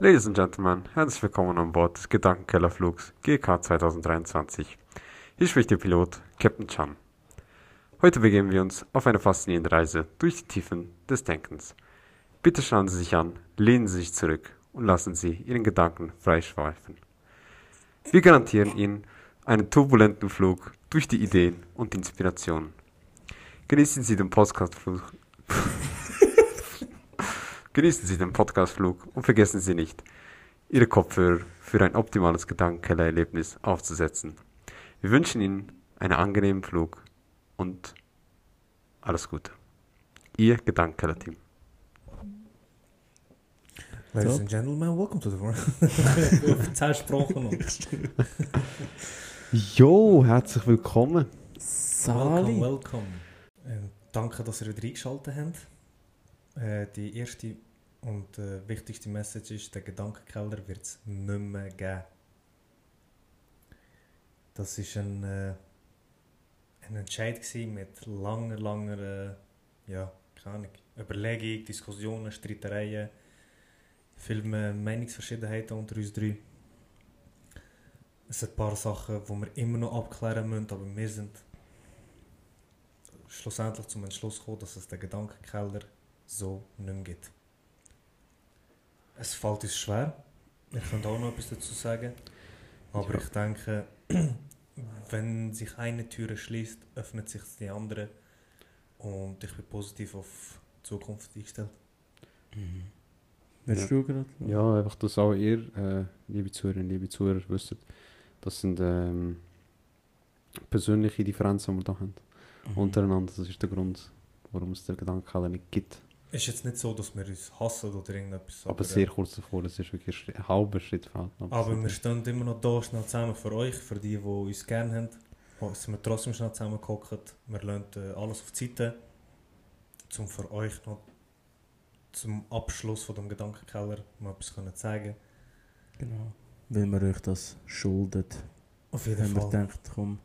Ladies and Gentlemen, herzlich willkommen an Bord des Gedankellerflugs GK 2023. Hier spricht der Pilot, Captain Chan. Heute begeben wir uns auf eine faszinierende Reise durch die Tiefen des Denkens. Bitte schauen Sie sich an, lehnen Sie sich zurück und lassen Sie Ihren Gedanken frei schweifen. Wir garantieren Ihnen einen turbulenten Flug durch die Ideen und Inspirationen. Genießen Sie den Podcastflug und vergessen Sie nicht, Ihre Kopfhörer für ein optimales Gedankenkellererlebnis aufzusetzen. Wir wünschen Ihnen einen angenehmen Flug und alles Gute. Ihr Gedankenkeller-Team. Ladies and Gentlemen, welcome to the world. Jo, herzlich willkommen. Sali. Welcome. Danke, dass ihr wieder eingeschaltet habt. Die erste und wichtigste Message ist, der Gedankenkeller wird es nicht mehr geben. Das war ein Entscheid mit langer Überlegung, Diskussionen, Streitereien, viel mehr Meinungsverschiedenheiten unter uns drei. Es sind ein paar Sachen, die wir immer noch abklären müssen, aber wir sind schlussendlich zum Entschluss gekommen, dass es den Gedankenkeller so nicht mehr gibt. Es fällt uns schwer, wir können auch noch etwas dazu sagen, aber ja. Ich denke, wenn sich eine Tür schließt, öffnet sich die andere und ich bin positiv auf die Zukunft eingestellt. Mhm. Ja. Du gerade? Ja, einfach, dass auch ihr, liebe Zuhörerinnen, liebe Zuhörer, wisst, das sind persönliche Differenzen, die wir da haben, untereinander, das ist der Grund, warum es den Gedankenkeller nicht gibt. Es ist jetzt nicht so, dass wir uns hassen oder irgendetwas. Aber sehr kurz davor, es ist wirklich ein halber Schritt verhalten. Aber wir stehen immer noch da, schnell zusammen für euch, für die uns gerne haben. Oh, sind wir trotzdem schnell zusammengehockt. Wir lassen alles auf die Seite, um für euch noch zum Abschluss von dem Gedankenkeller mal etwas zu zeigen. Genau. Wenn wir euch das schuldet. Auf jeden Fall. Wenn wir denkt, komm,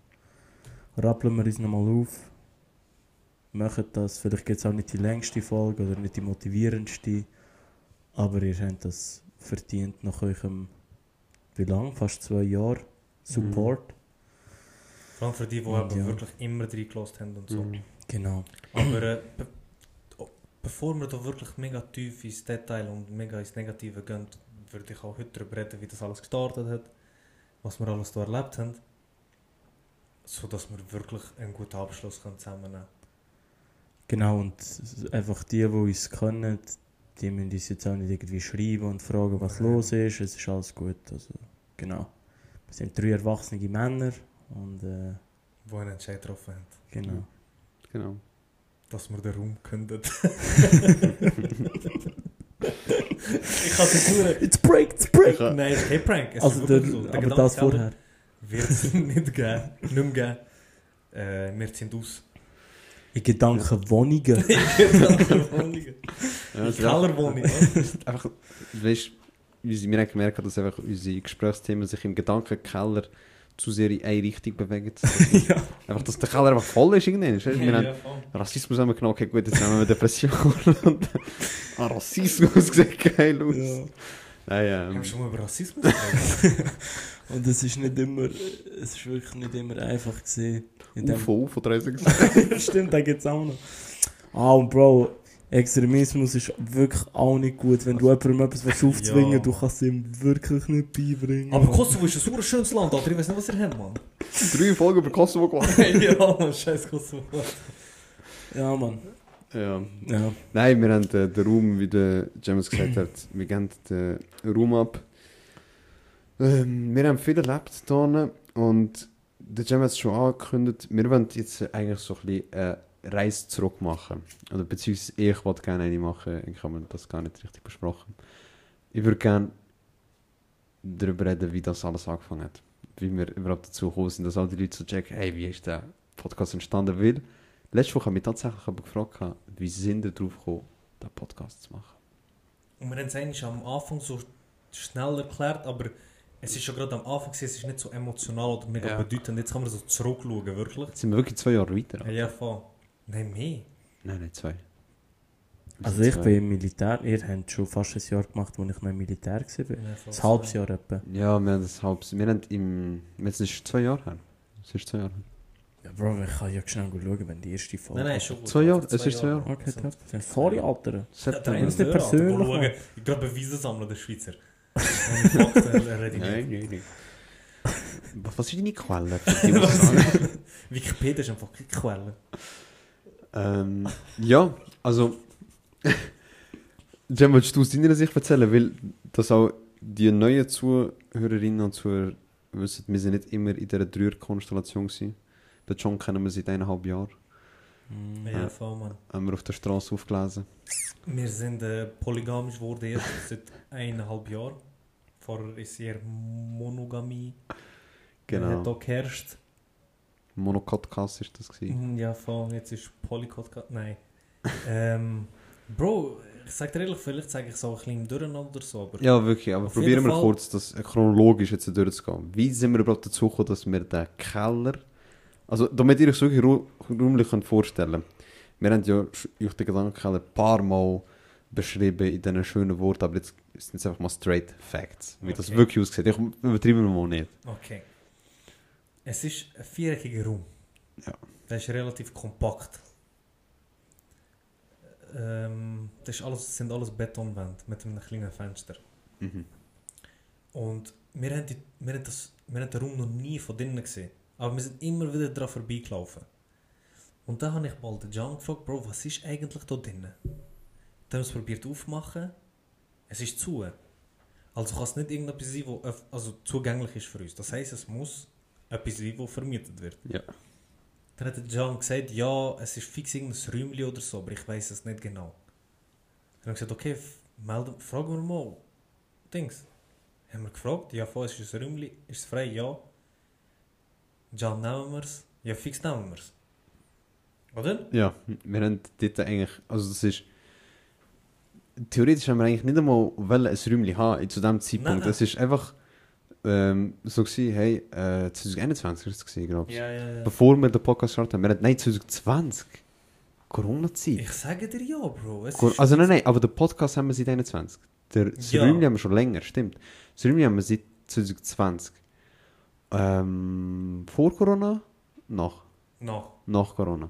rappeln wir uns nochmal auf. Macht das, vielleicht gibt es auch nicht die längste Folge oder nicht die motivierendste, aber ihr habt das verdient nach eurem, wie lang? Fast 2 Jahre Support. Vor allem für die, die wirklich immer reingelassen haben und so. Genau. Aber bevor wir da wirklich mega tief ins Detail und mega ins Negative gehen, würde ich auch heute darüber reden, wie das alles gestartet hat, was wir alles da erlebt haben, sodass wir wirklich einen guten Abschluss zusammennehmen können. Genau, und einfach die uns kennen, die müssen uns jetzt auch nicht irgendwie schreiben und fragen, was los ist, es ist alles gut, also genau. Wir sind 3 erwachsene Männer und die einen Entscheid getroffen haben. Genau. Dass wir den Raum können. Ich kann es nicht hören. It's prank! Nein, es ist kein Prank. Es also aber das vorher. Wird es nicht geben, nicht mehr geben. Wir sind aus. In Gedankenwohnungen. In Kellerwohnungen. Einfach, weißt du, wir haben gemerkt, dass einfach unsere Gesprächsthemen sich im Gedankenkeller zu sehr in eine Richtung bewegen. Ja. Einfach, dass der Keller einfach voll ist. Wir haben Rassismus haben wir genommen, okay, gut, jetzt haben wir Depressionen. Und Rassismus sieht geil aus. Ja. Wir haben schon mal über Rassismus gesprochen. Und es ist wirklich nicht immer einfach gewesen. UFO 30 Stimmt, da gibt's auch noch. Und Bro, Extremismus ist wirklich auch nicht gut. Wenn du jemandem etwas aufzwingen willst, du kannst es ihm wirklich nicht beibringen. Aber Kosovo ist ein super schönes Land, Alter. Ich weiss nicht, was ihr habt, Mann. 3 Folgen über Kosovo gemacht. Ja, Mann, scheiß Kosovo. Ja, Mann. Ja. Nein, wir haben den Raum, wie der James gesagt hat, wir geben den Raum ab. Wir haben viel erlebt hier und der James hat es schon angekündigt, wir wollen jetzt eigentlich so ein bisschen eine Reise zurück machen. Oder beziehungsweise ich wollte gerne eine machen, ich habe das gar nicht richtig besprochen. Ich würde gerne darüber reden, wie das alles angefangen hat. Wie wir überhaupt dazu gekommen sind, dass all die Leute so checken, hey, wie ist der Podcast entstanden, weil letzte Woche habe ich mich tatsächlich gefragt, wie sind wir darauf gekommen, diesen Podcast zu machen. Und wir haben es eigentlich am Anfang so schnell erklärt, aber es ist schon gerade am Anfang, es ist nicht so emotional oder mega bedeutend. Jetzt kann man so zurückschauen, wirklich. Jetzt sind wir wirklich 2 Jahre weiter. Alter. Ja, voll. Nein, mehr. Nein, 2. Also ich bin im Militär, ihr habt schon fast ein Jahr gemacht, als ich noch im Militär war. Ja, ein halbes Jahr etwa. Ja, wir haben ein halbes Jahr. Es ist 2 Jahre her. Es ist 2 Jahre her. Ja, Bro, ich kann ja schnell schauen, wenn die erste Folge... Nein, schon gut. 2 Jahre? Es ist 2 Jahre. Okay, top. Dann sorry, Alter. September. Ja, das ist nicht persönlich. Ich glaube, Beweise sammeln, der Schweizer. Nein. Was sind deine Quellen? Wikipedia ist einfach keine Quelle. Ja, also... Cem, willst du aus deiner Sicht erzählen? Weil das auch die neuen Zuhörerinnen und Zuhörer wissen, wir sind nicht immer in dieser Dreierkonstellation gewesen. Den John kennen wir seit 1,5 Jahren. Ja, voll, Mann. Haben wir auf der Straße aufgelesen. Wir sind polygamisch geworden erst seit 1,5 Jahren. Vorher ist eher Monogamie. Genau. Hat auch geherrscht. Monokotkas ist das gewesen. Ja, voll. Jetzt ist Polykotkas. Nein. Bro, ich sag dir ehrlich, vielleicht sage ich so ein bisschen durcheinander oder so. Aber ja, wirklich, aber probieren wir kurz, das chronologisch jetzt durchzugehen. Wie sind wir überhaupt dazu gekommen, dass wir den Keller... Also, damit ihr euch das wirklich räumlich vorstellen könnt. Wir haben ja euch den Gedankenkeller ein paar Mal beschrieben in diesen schönen Worten, aber jetzt sind es einfach mal straight Facts, wie das wirklich aussieht. Ich übertreibe mal nicht. Okay. Es ist ein viereckiger Raum. Ja. Der ist relativ kompakt. Das sind alles Betonwände mit einem kleinen Fenster. Mhm. Und wir haben den Raum noch nie von drinnen gesehen. Aber wir sind immer wieder daran vorbeigelaufen. Und dann habe ich mal den John gefragt, Bro, was ist eigentlich da drinnen? Dann haben wir es probiert aufzumachen. Es ist zu. Also kann es nicht irgendetwas sein, was zugänglich ist für uns. Das heisst, es muss etwas sein, was vermietet wird. Ja. Dann hat der John gesagt, ja, es ist fix irgendein Räumchen oder so, aber ich weiss es nicht genau. Dann haben wir gesagt, okay, fragen wir mal. Dings. Haben wir gefragt, ja, voll, es ist ein Räumchen, ist es frei, ja. John, nehmen wir es. Ja, fix nehmen wir es. Oder? Ja, wir haben dort eigentlich, also das ist, theoretisch haben wir eigentlich nicht einmal ein Räumchen haben zu diesem Zeitpunkt. Es ist einfach... so gewesen, hey, 2021 war es gewesen, glaube ich. Ja. Bevor wir den Podcast starten, wir hatten, nein, 2020. Corona-Zeit. Ich sage dir ja, Bro. Nein, aber den Podcast haben wir seit 2021. Das Räumchen haben wir schon länger, stimmt. Das Räumchen haben wir seit 2020. Vor Corona? Nach Corona.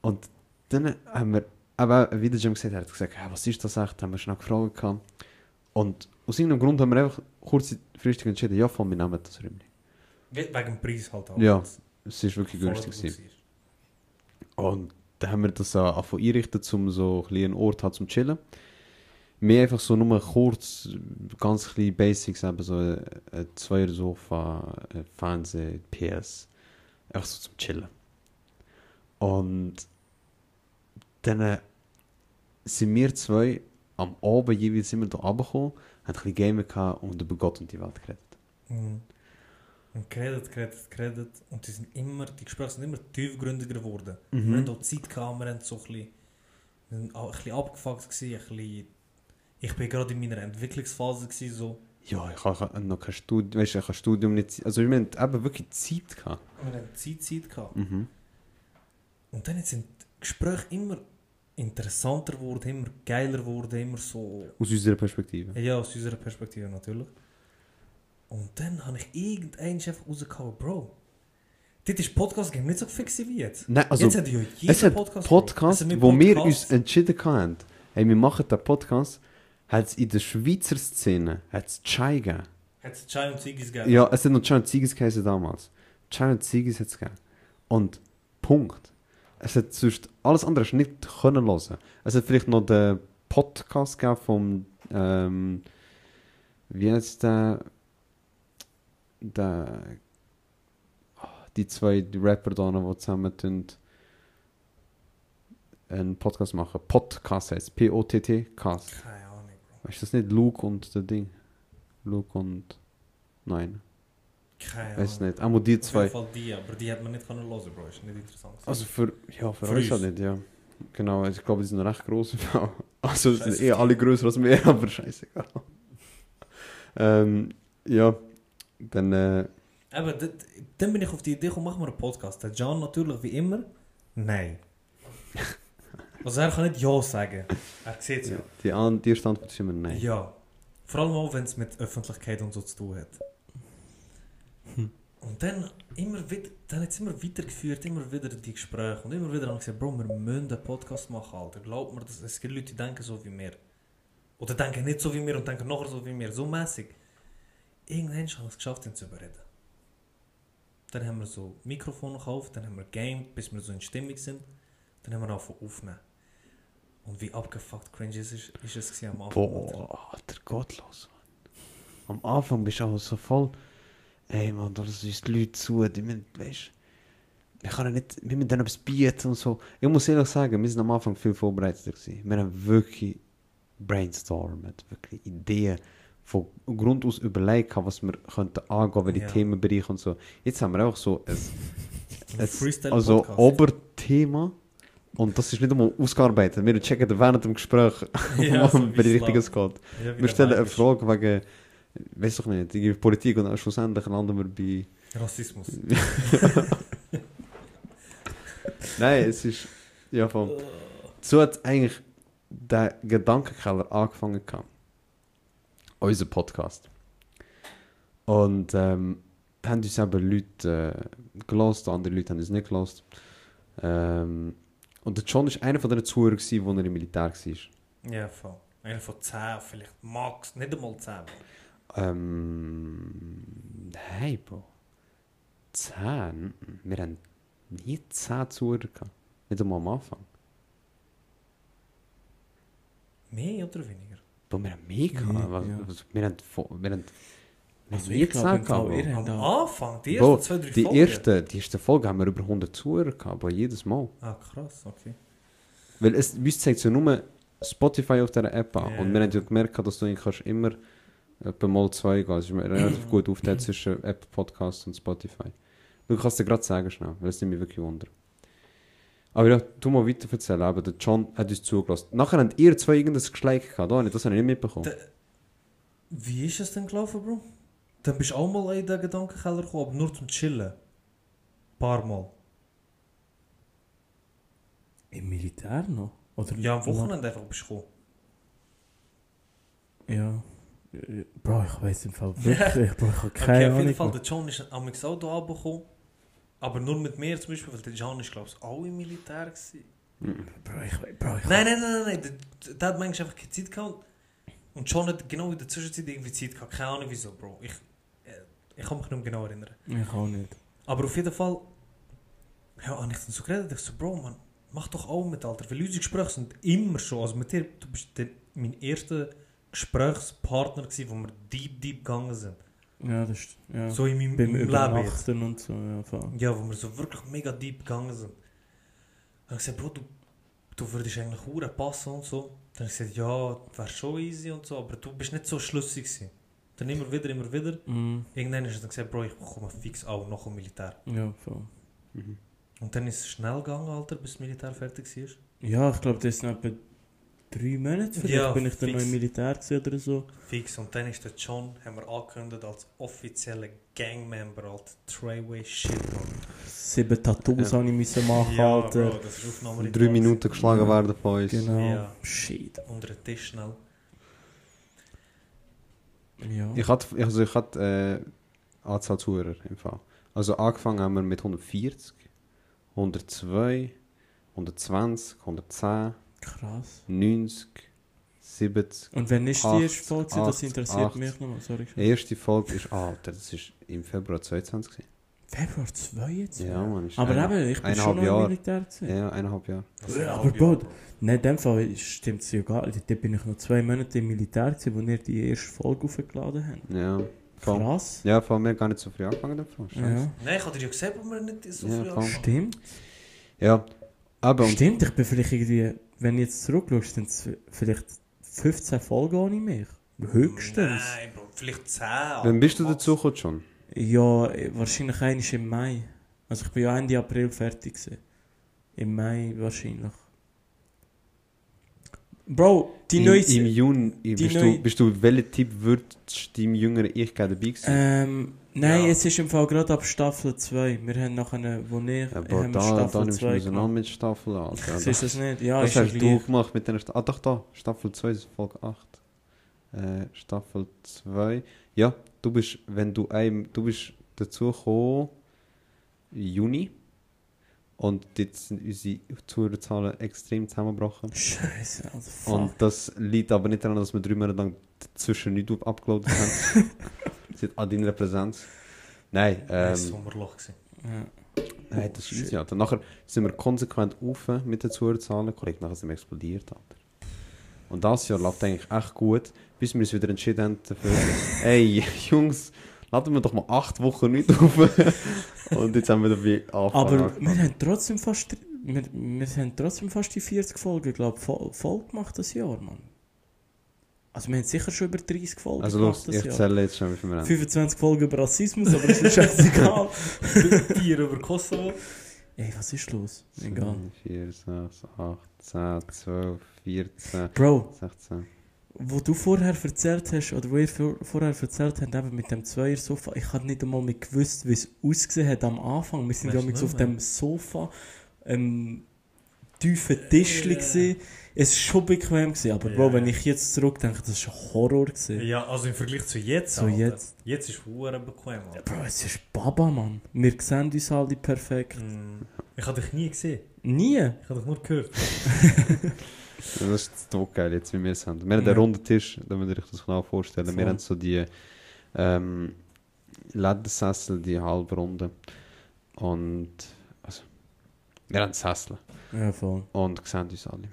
Und dann haben wir, aber wie der Jim gesagt hat, gesagt, hey, was ist das echt? Haben wir schnell gefragt. Und aus irgendeinem Grund haben wir einfach kurzfristig entschieden, ja, wir nehmen das Räumchen. Wegen dem Preis halt auch. Ja, es ist wirklich günstig. Und dann haben wir das auch einrichtet, um so einen Ort halt zum Chillen. Wir einfach so nur kurz, ganz kleine Basics, eben so ein 2er-Sofa, ein Fernseher, PS. Einfach so zum Chillen. Und dann sind wir zwei am Abend jeweils immer da runtergekommen, hat ein bisschen Gamer gehabt und über Gott und die Welt geredet. Mhm. Und geredet. Und die Gespräche sind immer tiefgründiger geworden. Mhm. Wir haben auch Zeit gehabt, wir waren so ein bisschen abgefuckt gewesen, ich war gerade in meiner Entwicklungsphase gewesen, so. Ja, ich habe noch kein Studium, weißt du, ich habe Studium nicht, also wir haben eben wirklich Zeit gehabt. Wir haben Zeit gehabt. Mhm. Und dann sind die Gespräche immer interessanter wurde, immer geiler wurde, immer so... Aus unserer Perspektive? Ja, aus unserer Perspektive natürlich. Und dann habe ich irgendeinen Chef rausgehauen, Bro, das ist Podcast-Game nicht so fix wie jetzt. Nein, also... Jetzt hat ja jeder Podcast, wo wir uns entschieden haben, hey, wir machen den Podcast, hat es in der Schweizer Szene, hat es Chai gegeben. Hat es Chai und Ziggis gegeben? Ja, es hat noch Chai und Ziggis geheißen damals. Chai und Ziggis hat es gegeben. Und Punkt. Es hat sonst alles andere nicht können hören. Es hat vielleicht noch den Podcast gegeben vom wie heißt der die zwei Rapper da, die zusammen tun, einen Podcast machen. Podcast heißt P-O-T-T-Cast. Keine Ahnung. Weißt du das nicht? Luke und... Nein. Keine Ahnung. Weiß nicht, aber die zwei. Auf jeden Fall die, aber die hat man nicht hören können, Bro. Das ist nicht interessant. Also für uns halt nicht, ja. Genau, ich glaube, die sind recht gross. Also es sind alle grösser als wir, aber scheißegal. Ja, dann... Aber dann bin ich auf die Idee gekommen, machen wir einen Podcast. Der John natürlich, wie immer, nein. Also er kann nicht Ja sagen. Er sieht es ja. Die Standpunkt ist immer Nein. Ja. Vor allem auch, wenn es mit Öffentlichkeit und so zu tun hat. Und dann immer wieder, dann hat es immer weitergeführt, immer wieder die Gespräche und immer wieder haben gesagt, Bro, wir müssen einen Podcast machen, Alter. Glaubt mir, dass es gibt Leute, die denken so wie mir. Oder denken nicht so wie mir und denken nachher so wie mir. So mäßig. Irgendwann haben wir es geschafft, ihn zu überreden. Dann haben wir so Mikrofone gekauft, dann haben wir gegamed, bis wir so in Stimmung sind. Dann haben wir angefangen aufnehmen. Und wie abgefuckt cringe ist es am Anfang. Boah, der Gottlos, Mann. Am Anfang bist du auch so voll... Ey, Mann, da sind die Leute zu. Wir können nicht... Wir müssen dann etwas bieten und so. Ich muss ehrlich sagen, wir sind am Anfang viel vorbereiteter gewesen. Wir haben wirklich brainstormt, wirklich Ideen von Grund aus überlegt, was wir könnten angehen, welche Themenbereiche und so. Jetzt haben wir auch so ein also Oberthema. Und das ist nicht einmal ausgearbeitet. Wir checken während dem Gespräch, wie richtig es geht. Wir stellen eine Frage wegen, weiß ich nicht, die Politik und schlussendlich landen wir bei Rassismus. Nein, es ist ja von. So hat eigentlich der Gedankenkeller angefangen kann. Unser Podcast. Und haben uns eben Leute gelost, andere Leute haben uns nicht gelost. Und der John war einer von den Zuhörern, die er im Militär war. Ja, voll. Einer von 10, vielleicht max, nicht einmal 10. Hey, Bro. 10? Wir haben nie 10 Zuhörer gehabt. Nicht einmal am Anfang. Mehr oder weniger? Bro, wir haben mehr gehabt. Am Anfang, die ersten 2-3 Folgen? Die erste Folge haben wir über 100 Zuhörer gehabt, aber jedes Mal. Ah, krass, okay. Weil es uns zeigt ja nur Spotify auf dieser App an. Yeah. Und wir haben ja gemerkt, dass du immer etwa mal 2 gehen kannst. Also ich relativ gut aufteilt zwischen App, Podcast und Spotify. Du kannst dir gerade sagen schnell, weil es nimmt mich wirklich wunder. Aber ja, tu mal weiter erzählen, aber der John hat uns zugelassen. Nachher habt ihr 2 irgendwas geschleigt gehabt, das habe ich nicht mitbekommen. Wie ist es denn gelaufen, Bro? Dann bist du auch mal in den Gedankenkeller gekommen, aber nur zum Chillen. Ein paar Mal. Im Militär noch? Oder ja, am Wochenende einfach bist du gekommen. Ja. Bro, ich weiss im Fall wirklich. Ich habe keine Ahnung. Auf jeden Fall, der John ist am Auto abgekommen. Aber nur mit mir zum Beispiel, weil der John ist, glaube ich, auch im Militär gewesen. Bro, ich nein. Der hat manchmal einfach keine Zeit gehabt. Und John hat genau in der Zwischenzeit irgendwie Zeit gehabt. Keine Ahnung wieso, Bro. Ich kann mich nicht mehr genau erinnern. Ich auch nicht. Aber auf jeden Fall habe ich dann so geredet. Ich so, Bro, man, mach doch auch mit, Alter. Weil unsere Gespräche sind immer schon. Also mit dir, du bist mein erster Gesprächspartner gewesen, wo wir deep gegangen sind. Ja, das ist... Ja. So in meinem Leben jetzt. Und so, ja, wo wir so wirklich mega deep gegangen sind. Dann habe ich gesagt, Bro, du würdest eigentlich Uhren passen und so. Dann habe ich gesagt, ja, das wäre schon easy und so, aber du bist nicht so schlüssig gewesen. Dann immer wieder. Mm. Irgendwann ist er dann gesagt, Bro, ich komme fix auch noch im Militär. Ja, voll. Mhm. Und dann ist es schnell gegangen, Alter, bis das Militär fertig war? Ja, ich glaube, das sind etwa 3 Monate vielleicht, ja, bin ich dann noch im Militär oder so. Fix, und dann ist der John, haben wir angekündigt, als offizieller Gangmember, als Trayway-Shit. 7 Tattoos habe ich müssen machen, ja, Alter. Bro, das ist Aufnahme 3 Minuten geschlagen werden von uns. Genau. Ja. Shit. Unter den Tisch schnell. Ja. Ich hatte Anzahl Zuhörer im Fall. Also angefangen haben wir mit 140, 102, 120, 110, krass. 90, 70, und wenn nicht 80, die erste Folge war, das interessiert mich nochmal. Sorry. Die erste Folge ist, Alter, das war im Februar 2022 gewesen. Februar 22? Ja, Mann. Aber ich bin schon noch im Militär gewesen. Ja, 1,5 Jahre. Aber Bro, in dem Fall stimmt es ja gar nicht. Da bin ich noch 2 Monate im Militär gewesen, wo wir die erste Folge aufgeladen haben. Ja. Krass. Ja, vor allem wir haben gar nicht so früh angefangen davon. Ja. Nein, ich hatte ja gesehen, wo wir nicht so früh angefangen. Stimmt. Ja. Aber stimmt, ich bin vielleicht irgendwie, wenn du jetzt zurückschaust, sind es vielleicht 15 Folgen ohne mich. Höchstens. Nein, Bro, vielleicht 10. Wann bist du dazu gekommen schon? Ja, wahrscheinlich eines im Mai. Also ich bin ja Ende April fertig gewesen. Im Mai wahrscheinlich. Bro, die neue... Im Juni, bist du welcher Typ würdest du im jüngeren Ich dabei gewesen? Nein, ja. Es ist im Fall gerade ab Staffel 2. Wir haben nachher, wo nicht, ja, haben da, Staffel 2 gemacht. Dann noch mit Staffel 8. Ja, das ist das nicht? Ja, das ist hast du gemacht mit den Staffel... Ah, doch, da. Staffel 2 ist Folge 8. Staffel 2. Ja, du bist, wenn du einem... Du bist dazu gekommen... Juni. Und jetzt sind unsere Zuhörerzahlen extrem zusammengebrochen. Scheiße, also fuck. Und das liegt aber nicht daran, dass wir 3 Monate lang dazwischen nichts abgeladen haben. An deiner Präsenz. Nein, das war ein Sommerloch. Ja. Nein, das ist ja. Dann nachher sind wir konsequent rauf mit den Zuhörerzahlen. Korrekt, nachher sind wir explodiert. Alter. Und das Jahr läuft eigentlich echt gut, bis wir uns wieder entschieden haben dafür. Ey, Jungs, laden wir doch mal 8 Wochen nicht rauf. Und jetzt haben wir dabei angefangen. Aber wir haben trotzdem fast, wir haben trotzdem fast die 40 Folgen, glaube ich, voll gemacht das Jahr, Mann. Also wir haben sicher schon über 30 Folgen also gemacht. Also ich zähle jetzt schon, wie viel wir haben. 25 Folgen über Rassismus, aber es ist scheißegal. 4 über Kosovo. Ey, was ist los? Egal. 4, 6, 8, 10, 12, 14, Bro, 16. Wo du vorher erzählt hast, oder wo ihr vorher erzählt habt, eben mit dem Zweiersofa, ich habe nicht einmal mehr gewusst, wie es ausgesehen hat am Anfang. Wir sind ja mit so auf dem Sofa, tiefen Tisch gesehen. Es war schon bequem, aber Bro, wenn ich jetzt zurückdenke, das war ein Horror. Ja, also im Vergleich zu jetzt. So jetzt. Jetzt ist es verdammt bequem. Alter. Ja, Bro, es ist Baba, Mann. Wir sehen uns alle perfekt. Mm. Ich habe dich nie gesehen. Nie? Ich habe dich nur gehört. Ja, das ist so geil, jetzt, wie wir es haben. Wir haben einen runden Tisch, damit ihr euch das genau vorstellen könnt. So. Wir haben so die Ledensessel, die halbrunde. Und also, wir haben Sessel. Ja, voll. Und sehen uns alle.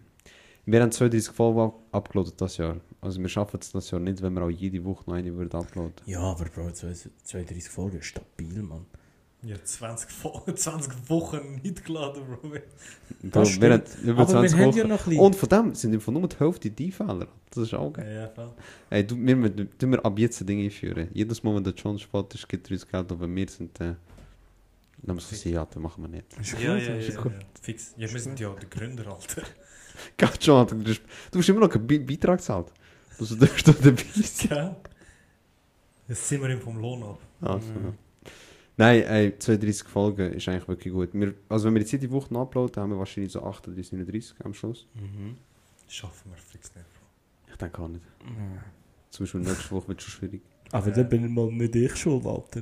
Wir haben 32 Folgen abgeladen dieses Jahr. Also wir schaffen es dieses Jahr nicht, wenn wir auch jede Woche noch eine würden uploaden. Ja, aber Bro, 32 Folgen ist stabil, Mann. Ja, 20 Wochen nicht geladen, Bro. Das Bro, wir haben über aber 20 wir Wochen. Haben ja noch ein und von dem sind einfach nur die Hälfte die Fehler. Das ist auch geil. Ja, voll. Ey, wir ab jetzt Dinge einführen. Jedes Mal, wenn der John spät ist, gibt er uns Geld, aber wir sind der... Dann muss ich ja, das machen wir nicht. Das ist cool, ja. Fix. Ja, wir sind ja die Gründer, Alter. Gott, John, du bist immer noch einen Beitrag gezahlt. Also du darfst dabei sein. Ja. Jetzt sind wir ihm vom Lohn ab. Also, ja. Nein, ey, 32 Folgen ist eigentlich wirklich gut. Wir, also wenn wir jetzt jede Woche uploaden, haben wir wahrscheinlich so 38, 39 am Schluss. Mhm. Schaffen wir fix nicht, Bro. Ich denke auch nicht. Mhm. Zum Beispiel nächste Woche wird schon schwierig. Aber dann bin ich mal nicht ich schuld, Alter.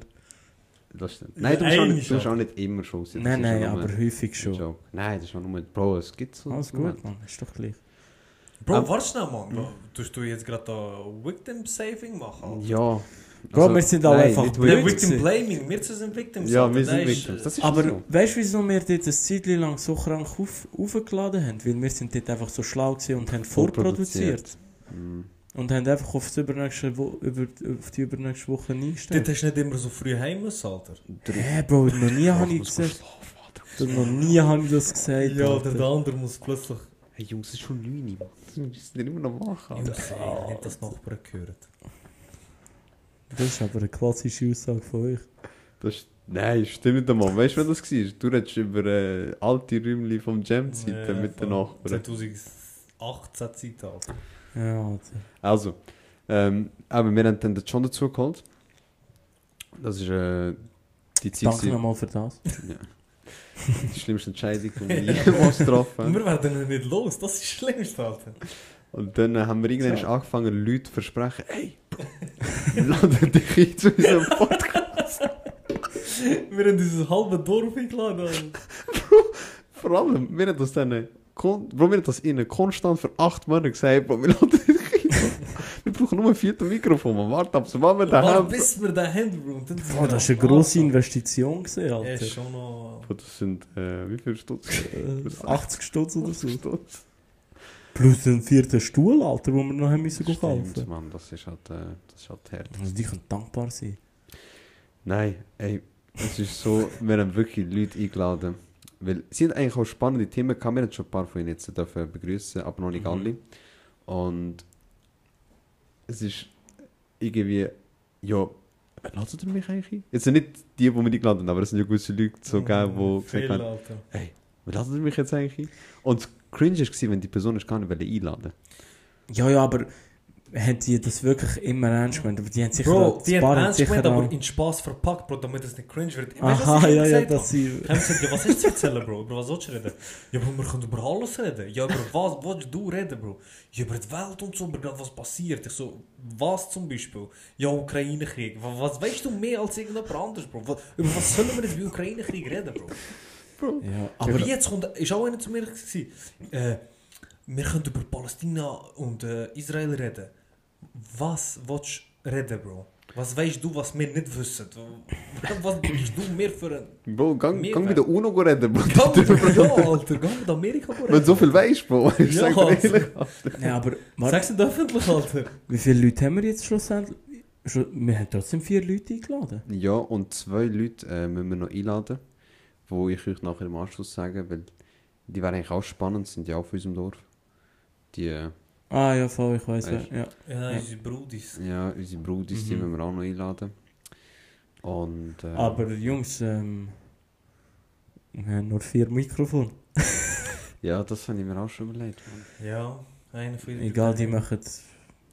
Das stimmt. Nein, du bist auch nicht immer schon. Nein, aber häufig schon. Nein, das ist auch nur mit Bro, es gibt so. Alles gut, Mann, ist doch gleich. Bro, warte schnell, Mann. Tust du jetzt gerade Victim Saving machen? Ja. Bro, also, wir sind auch einfach blöd. Victim Blaming, wir sind Victims. Ja, wir sind Victims. Das ist aber so. Weißt du, wieso wir dort ein Zeit lang so krank aufgeladen haben? Weil wir sind dort einfach so schlau gewesen und haben vorproduziert. Und haben einfach auf die übernächste Woche eingestellt. Dort hast du nicht immer so früh heim müssen, Alter. Hä, Bro, noch nie habe ich gesagt. Noch nie habe ich das gesagt. Ja, Alter. Der andere muss plötzlich... Hey Jungs, es ist schon 9 Uhr. Wir sind immer noch wach, Alter. Ich hab das Nachbarn gehört. Das ist aber eine klassische Aussage von euch. Das nein, stimmt einmal. Weißt du, was das war? Du redest über alte Räumchen vom Jam-Zeiten mit den Nachbarn. 2018-Zeiten, Alter. Ja, Alter. Also, aber wir haben den John dazu geholt. Das ist die Zeit. Danke nochmal für das. Ja. Die schlimmste Entscheidung, die wir jemals getroffen haben. Wir werden nicht los, das ist das Schlimmste, Alter. Und dann haben wir irgendwann angefangen, Leute zu versprechen: Hey, Bro, lade dich ein zu unserem Podcast. Wir haben dieses halbe Dorf eingeladen, Alter. Bro, vor allem, wir haben das dann. Bro, wir haben das innen konstant für 8 Monate gesagt, Bro, wir lassen wir brauchen nur ein 4. Mikrofon, man. Warte ab, so wir da haben. Bis wir da haben, Bro. Boah, das war eine grosse Investition, Alter. Ja, schon noch... Bro, das sind, wie viele Stutz? 80 Stutz oder so. Plus den 4. Stuhl, Alter, den wir noch haben müssen kaufen. Stimmt, Mann, das ist halt hart. Also, die können dankbar sein. Nein, ey, es ist so, wir haben wirklich Leute eingeladen. Weil es sind eigentlich auch spannende Themen, wir haben schon ein paar von ihnen jetzt begrüßen, aber noch nicht alle. Und es ist irgendwie, ja, lasst ihr mich eigentlich ein? Jetzt sind nicht die, die wir nicht geladen haben, aber es sind ja gewisse Leute, so geil, die gesagt haben, Alter. Hey, lasst ihr mich jetzt eigentlich ein? Und das Cringe war, wenn die Person gar nicht einladen wollte. Ja, aber Haben die das wirklich immer ernst gemeint? Aber die haben sicher Bro, die haben ernst gemeint, aber in Spaß verpackt, Bro, damit es nicht cringe wird. Ich weiß, aha, ja, das ist... Haben sie gesagt, was ist zu erzählen, Bro? Über was sollst du reden? Ja, Bro, wir können über alles reden. Ja, über was willst du reden, Bro? Ja, über die Welt und so, über was passiert. Ich so, was zum Beispiel? Ja, Ukraine-Krieg. Was weißt du mehr als irgendjemand anderes, Bro? Über was sollen wir jetzt über Ukraine-Krieg reden, Bro? Bro. Ja, aber jetzt kommt... Ist auch einer zu mir gewesen. Wir können über Palästina und Israel reden. Was willst du reden, Bro? Was weißt du, was wir nicht wissen? Was bist du mehr für ein... Bro, gang mit der UNO reden, Bro. Ja, Alter, gang mit Amerika reden. Wenn du so viel weißt, Bro. Ich ja, sag dir ehrlich, Alter. Ja, aber... Sag's nicht öffentlich, Alter. Wie viele Leute haben wir jetzt schlussendlich? Wir haben trotzdem 4 Leute eingeladen. Ja, und 2 Leute müssen wir noch einladen. Wo ich euch nachher im Anschluss sagen, weil die wären eigentlich auch spannend, sind ja auch von unserem Dorf. Die... ja, voll, ich weiss, ja. Ja, unsere Brudis. Ja, unsere Brudis, die müssen wir auch noch einladen. Und, aber Jungs, wir haben nur 4 Mikrofone. Ja, das habe ich mir auch schon überlegt. Man. Ja, einer von ihnen. Egal, die machen...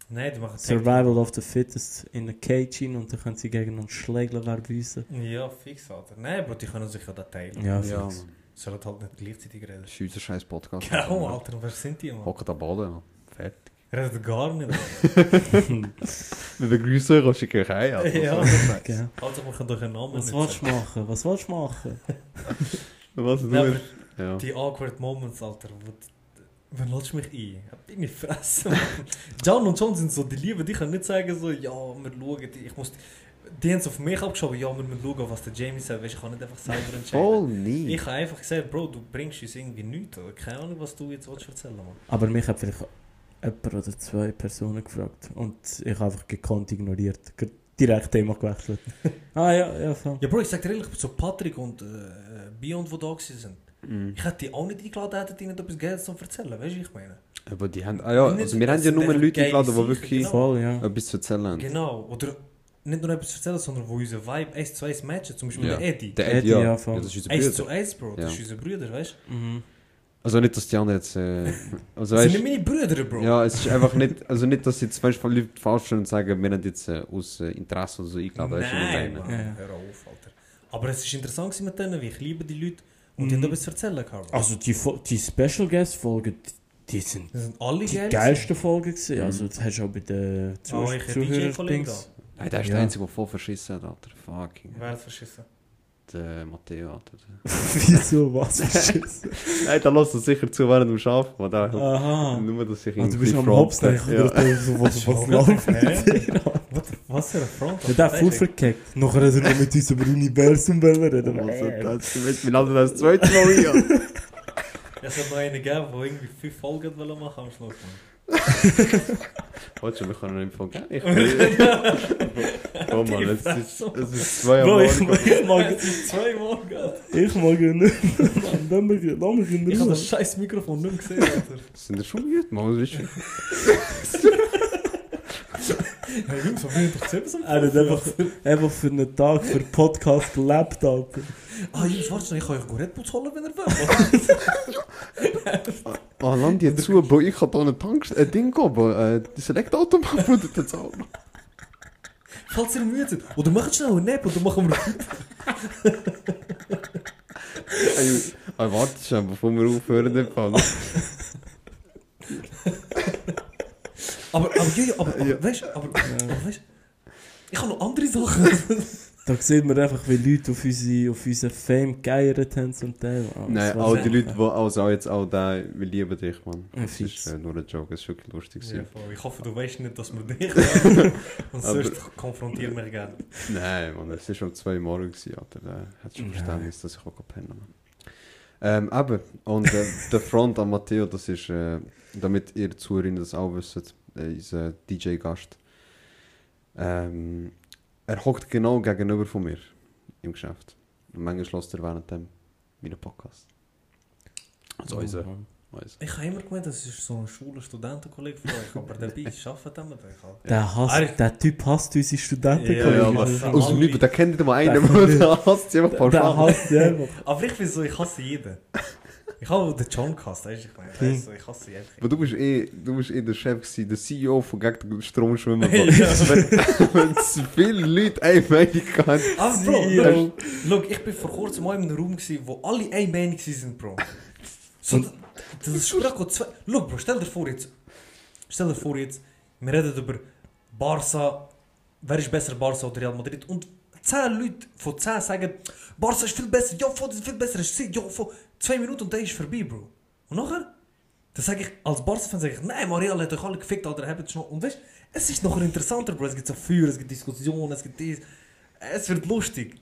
Nein, die machen... Survival of the Fittest in der Cage hin und dann können sie gegen uns schlägeln, wer büssen. Ja, fix, Alter. Nein, aber die können sich ja da teilen. Ja, fix. Ja, sollen halt nicht gleichzeitig reden. Das ist unser scheiß Podcast. Ja, genau, Alter, und wer sind die, Mann? Hocken am Boden, Mann. Fertig. Redet gar nicht. Wir begrüßen euch und schicken euch ein, Alter. Ja, okay. Also, wir können euch einen Namen was willst du machen? Was willst du machen? Was du willst. Ja. Die awkward Moments, Alter. Wann lässt du mich ein? Bin ich fressen, Mann. John und John sind so die Liebe. Die können nicht sagen so, ja, wir schauen. Ich muss... Die haben es auf mich abgeschoben, ja, wir müssen schauen, was der Jamie sagt, weißt, ich kann nicht einfach selber entscheiden. Oh, nein. Ich habe einfach gesagt, Bro, du bringst uns irgendwie nichts, oder? Keine Ahnung, was du jetzt erzählen willst. Aber mich hat vielleicht jemand oder 2 Personen gefragt und ich habe einfach gekonnt ignoriert, direkt Thema gewechselt. Ja, so. Ja, Bro, ich sag dir ehrlich, so Patrick und Beyond, die da waren, ich hätte die auch nicht eingeladen, hätte ihnen etwas Geiles zu erzählen, weißt du, ich meine. Aber die haben, also wir haben ja nur Leute eingeladen, die wirklich genau. Voll, ja. Etwas zu erzählen haben. Genau, oder... Nicht nur etwas erzählen, sondern wo unser Vibe 1-2 matchen. Zum Beispiel ja. Der Eddie. Der Eddie, ja, voll. Ja, das ist unser Bruder. 1-1, Bro. Das ist unser Bruder, weißt du? Mhm. Also nicht, dass die anderen jetzt... also, das sind nicht meine Brüder, Bro. Ja, es ist einfach nicht... Also nicht, dass jetzt manchmal Leute falsch und sagen, wir haben jetzt aus Interesse oder so eingeladen. Nein, Mann. Ja. Hör auf, Alter. Aber es war interessant mit denen, weil ich liebe die Leute und die haben etwas erzählen können. Also die Special Guest Folgen... Das sind alle die geilsten Folgen gewesen. Also das hast du auch bei den Zuhörer-Dings. Nein, der ist der Einzige, der voll verschissen hat, Alter. Fucking. Wer hat verschissen? Der Matteo, Alter. Wieso? Was verschissen? Nein, da lässt er sicher zu während dem Schaffen. Aha. Nur, dass ich du bist am Hopster. Ich was läuft mit dir? Was für ein Front? Der hat voll verkackt. Nachher hat er noch mit uns über Universum-Bälle reden. Du willst mir leider das zweite Mal hier. Es hat noch einen gegeben, der irgendwie 5 Folgen machen wollte am Schluss. Warte schon, wir können noch nicht von gehen. Komm mal, es ist 2 am Morgen. Ich mag nicht. Lass mich in Ruhe. Ich habe das scheiß Mikrofon nicht gesehen, Alter. Sind das schon gut, Mann? Hey Jungs, wir haben doch selbst am Telefon. Einfach für einen Tag, für Podcast gelebt, Alter. Jungs, warte schon, ich kann euch einen Red Bull holen, wenn ihr wollt. Land die zu, Bro, ich habe da eine Tankstelle, ein Ding gehabt, die Select-Automat produziert jetzt auch noch. Falls ihr müde seid, oder macht schnell einen Nap, oder machen wir weiter. Hey, warte schon, bevor wir aufhören, den Fall. Aber weißt, ich habe noch andere Sachen. Da sieht man einfach, wie Leute auf unseren Fame gegeiert haben zum Teil. Nein, auch die Leute, die also jetzt auch da, wir lieben dich, Mann. Das ist nur ein Joke, das ist wirklich lustig. Ja, ich hoffe, du weißt nicht, dass wir dich haben. Und sonst konfrontieren wir gerne. Nein, Mann, es war schon 2 Morgen, Alter. Da hat schon Verständnis, dass ich auch pennen kann. Aber, und der Front an Matteo, das ist, damit ihr Zuhörerinnen das auch wisst, unser DJ-Gast. Er hockt genau gegenüber von mir im Geschäft. Und manchmal hört er währenddem meinen Podcast. Also unser. Ich habe immer gemeint, das ist so ein schwuler Studentenkollege von euch, aber dabei arbeitet er mit euch. Halt. Der Typ hasst unsere Studentenkollegen. Ja, aus dem Lübe, der kennt nicht mal einen, der hasst sie einfach pauschal. Aber ich bin so, ich hasse jeden. Ich habe den John gehasst, weißt du? Ich hasse ihn einfach. Aber du bist eh der Chef gewesen, der CEO von gegen den Stromschwimmen. Wenn es viele Leute eine Meinung haben. Also, Bro, look, ich bin vor kurzem mal in einem Raum gewesen, wo alle eine Meinung sind, Bro. So, das ist schon zwei. Look, Bro, stell dir vor jetzt, wir reden über Barca, wer ist besser, Barca oder Real Madrid? Und 10 Leute von 10 sagen, Barca ist viel besser, ja, das ist viel besser, ich sehe, ja, 2 Minuten und dann ist vorbei, Bro. Und nachher, dann sage ich, als Barca-Fan sage ich, nein, Real hat euch alle gefickt, oder habt ihr schon. Und weißt, es ist nachher interessanter, Bro, es gibt so Feuer, es gibt Diskussionen, es gibt dies, es wird lustig.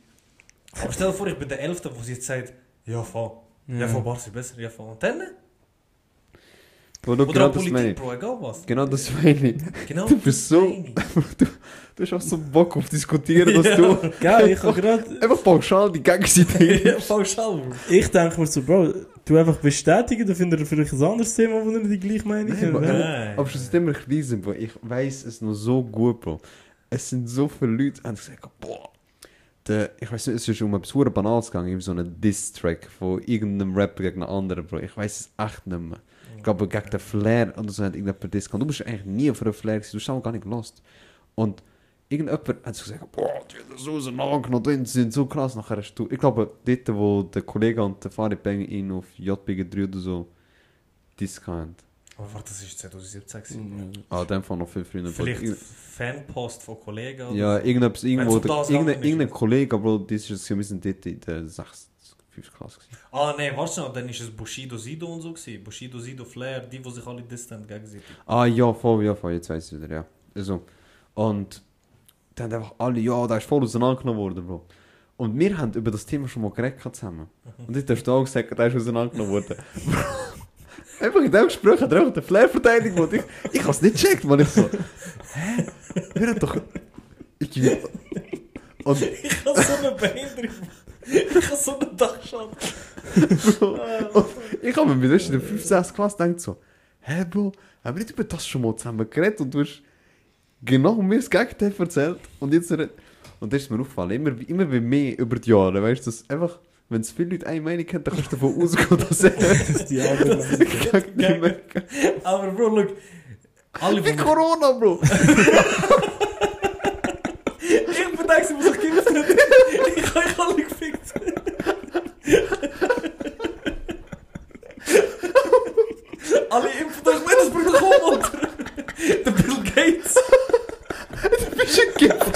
Aber stell dir vor, ich bin der 11., wo sie jetzt sagt, ja, voll. Ja, von Barca ist besser, ja, von Antenne. Oder genau Politik, das meine ich. Bro, egal was. Genau das meine ich. Genau du bist so... Du hast auch so Bock auf Diskutieren, dass du... Geil, ich habe gerade... Einfach pauschal die Gegenseite. Pauschal. Ich denke mir so, Bro, du einfach bestätigen, du findest vielleicht ein anderes Thema, wo du nicht die gleiche Meinung hast. Aber schon immer gewesen, Bro. Ich weiss es noch so gut, Bro. Es sind so viele Leute, die haben gesagt, boah, ich weiß nicht, es ist um etwas sehr Banales gegangen, so einen Diss-Track von irgendeinem Rapper gegen einen anderen, Bro. Ich weiß es echt nicht mehr. Ich glaube, gegen den Flair oder so hat irgendjemand per Diss gehabt. Du bist eigentlich nie für den Flair gewesen, du hast auch gar nicht gelost. Und irgendjemand hat so gesagt, boah, die haben so auseinandergenommen, die sind so krass. Nachher hast du, ich glaube, dort, wo der Kollege und der Fahrer ihn auf JPG3 oder so Diss gehabt. Aber warte, das war 2017. Ah, dann fand ich noch viel früher. Vielleicht Fanpost von Kollegen oder ja, irgendetwas, irgendwo. Irgendein Kollege, aber das ist ein bisschen dort in der 6. 5. Klasse. Ah, nein, warte schon, dann war es Bushido, Sido und so. Bushido, Sido, Flair, die sich alle distant gegenseitig. Ah, ja, voll, jetzt weiss ich wieder, ja. Also, und dann einfach alle, ja, da ist voll auseinandergenommen worden, Bro. Und wir haben über das Thema schon mal geredet zusammen. Und jetzt hast du auch gesagt, da ist auseinandergenommen worden. Einfach in diesem Gespräch hat er einfach den Flair verteidigt. Ich habe es nicht gecheckt, man. Ich so, hä? Wir haben doch... Ich habe so eine Behinderung. Ich habe so einen Dachschaden. Ich habe mir in der 5. 6. Klasse gedacht so, hä, Bro, haben wir nicht über das schon mal zusammen geredet? Und du hast genau mir das Gegenteil erzählt. Und jetzt... Und das ist mir aufgefallen, immer bei mir über die Jahre, weißt du, das einfach... Wenn es viele Leute eine Meinung haben, dann kannst du davon ausgehen, dass es die anderen sind. Aber Bro, look. Alle wie Corona, Bro! Ich bedenke, sie muss sich geimpft werden. Ich habe euch alle gefickt. Alle impfen euch, das bringt doch auch unter. Der Bill Gates. Du bist ein Gipfel.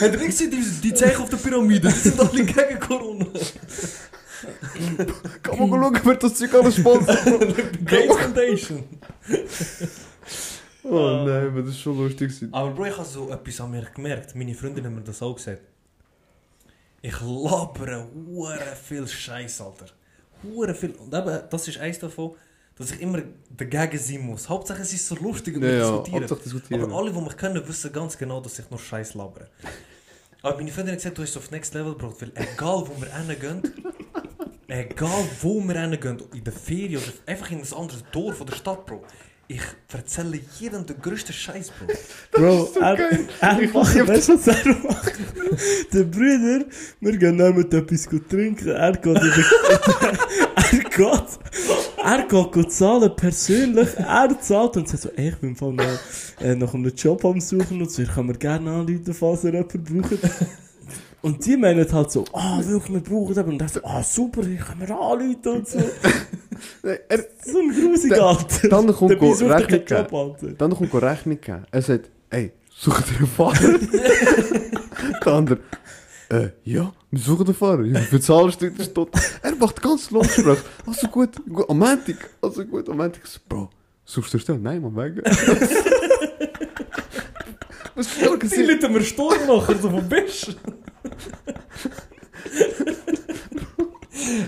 Hat er nicht gesehen, die Zeichen auf der Pyramide? Die sind alle gegen Corona. Kann man schauen, wer das Zeug alles sponsert. Gates Foundation. Oh nein, aber das ist schon lustig. Aber Bro, ich habe so etwas an mir gemerkt. Meine Freundin haben mir das auch gesagt. Ich labere huere viel Scheiß, Alter. Huere viel. Und eben, das ist eins davon, dass ich immer dagegen sein muss. Hauptsache es ist so lustig und diskutieren. Aber alle, die mich kennen, wissen ganz genau, dass ich nur Scheiß labere. Aber meine Freundin hat gesagt, du hast es auf Next Level gebracht, weil egal wo wir hingehen, in der Ferien oder einfach in ein anderes Dorf oder Stadt, Bro, ich erzähle jedem den grössten Scheiß, Bro. Bro, so er macht das, was er macht. Der Bruder, wir gehen dann mit etwas gut trinken, er geht in Er geht zahlen, persönlich, er zahlt und sagt so, ey, ich bin im Fall nach einem Job am Suchen und so, ich kann mir gerne anrufen, falls ihr jemanden braucht. Und die meinen halt so, wirklich, wir brauchen das. Und er so, super, ich kann mir anrufen und so. So ein grusiger Alter. Dann kommt Rechnung geben. Er sagt, ey, sucht ihr einen Fahrer? Der andere, ja, wir suchen den Fahrer. Ich bezahle Stunden. Er macht ganz losgespräch. Also gut, am Montag. Bro, suchst du Stelle? Nein, man wegen. Die Leute haben mir Sturm nachher, so vom Bisch.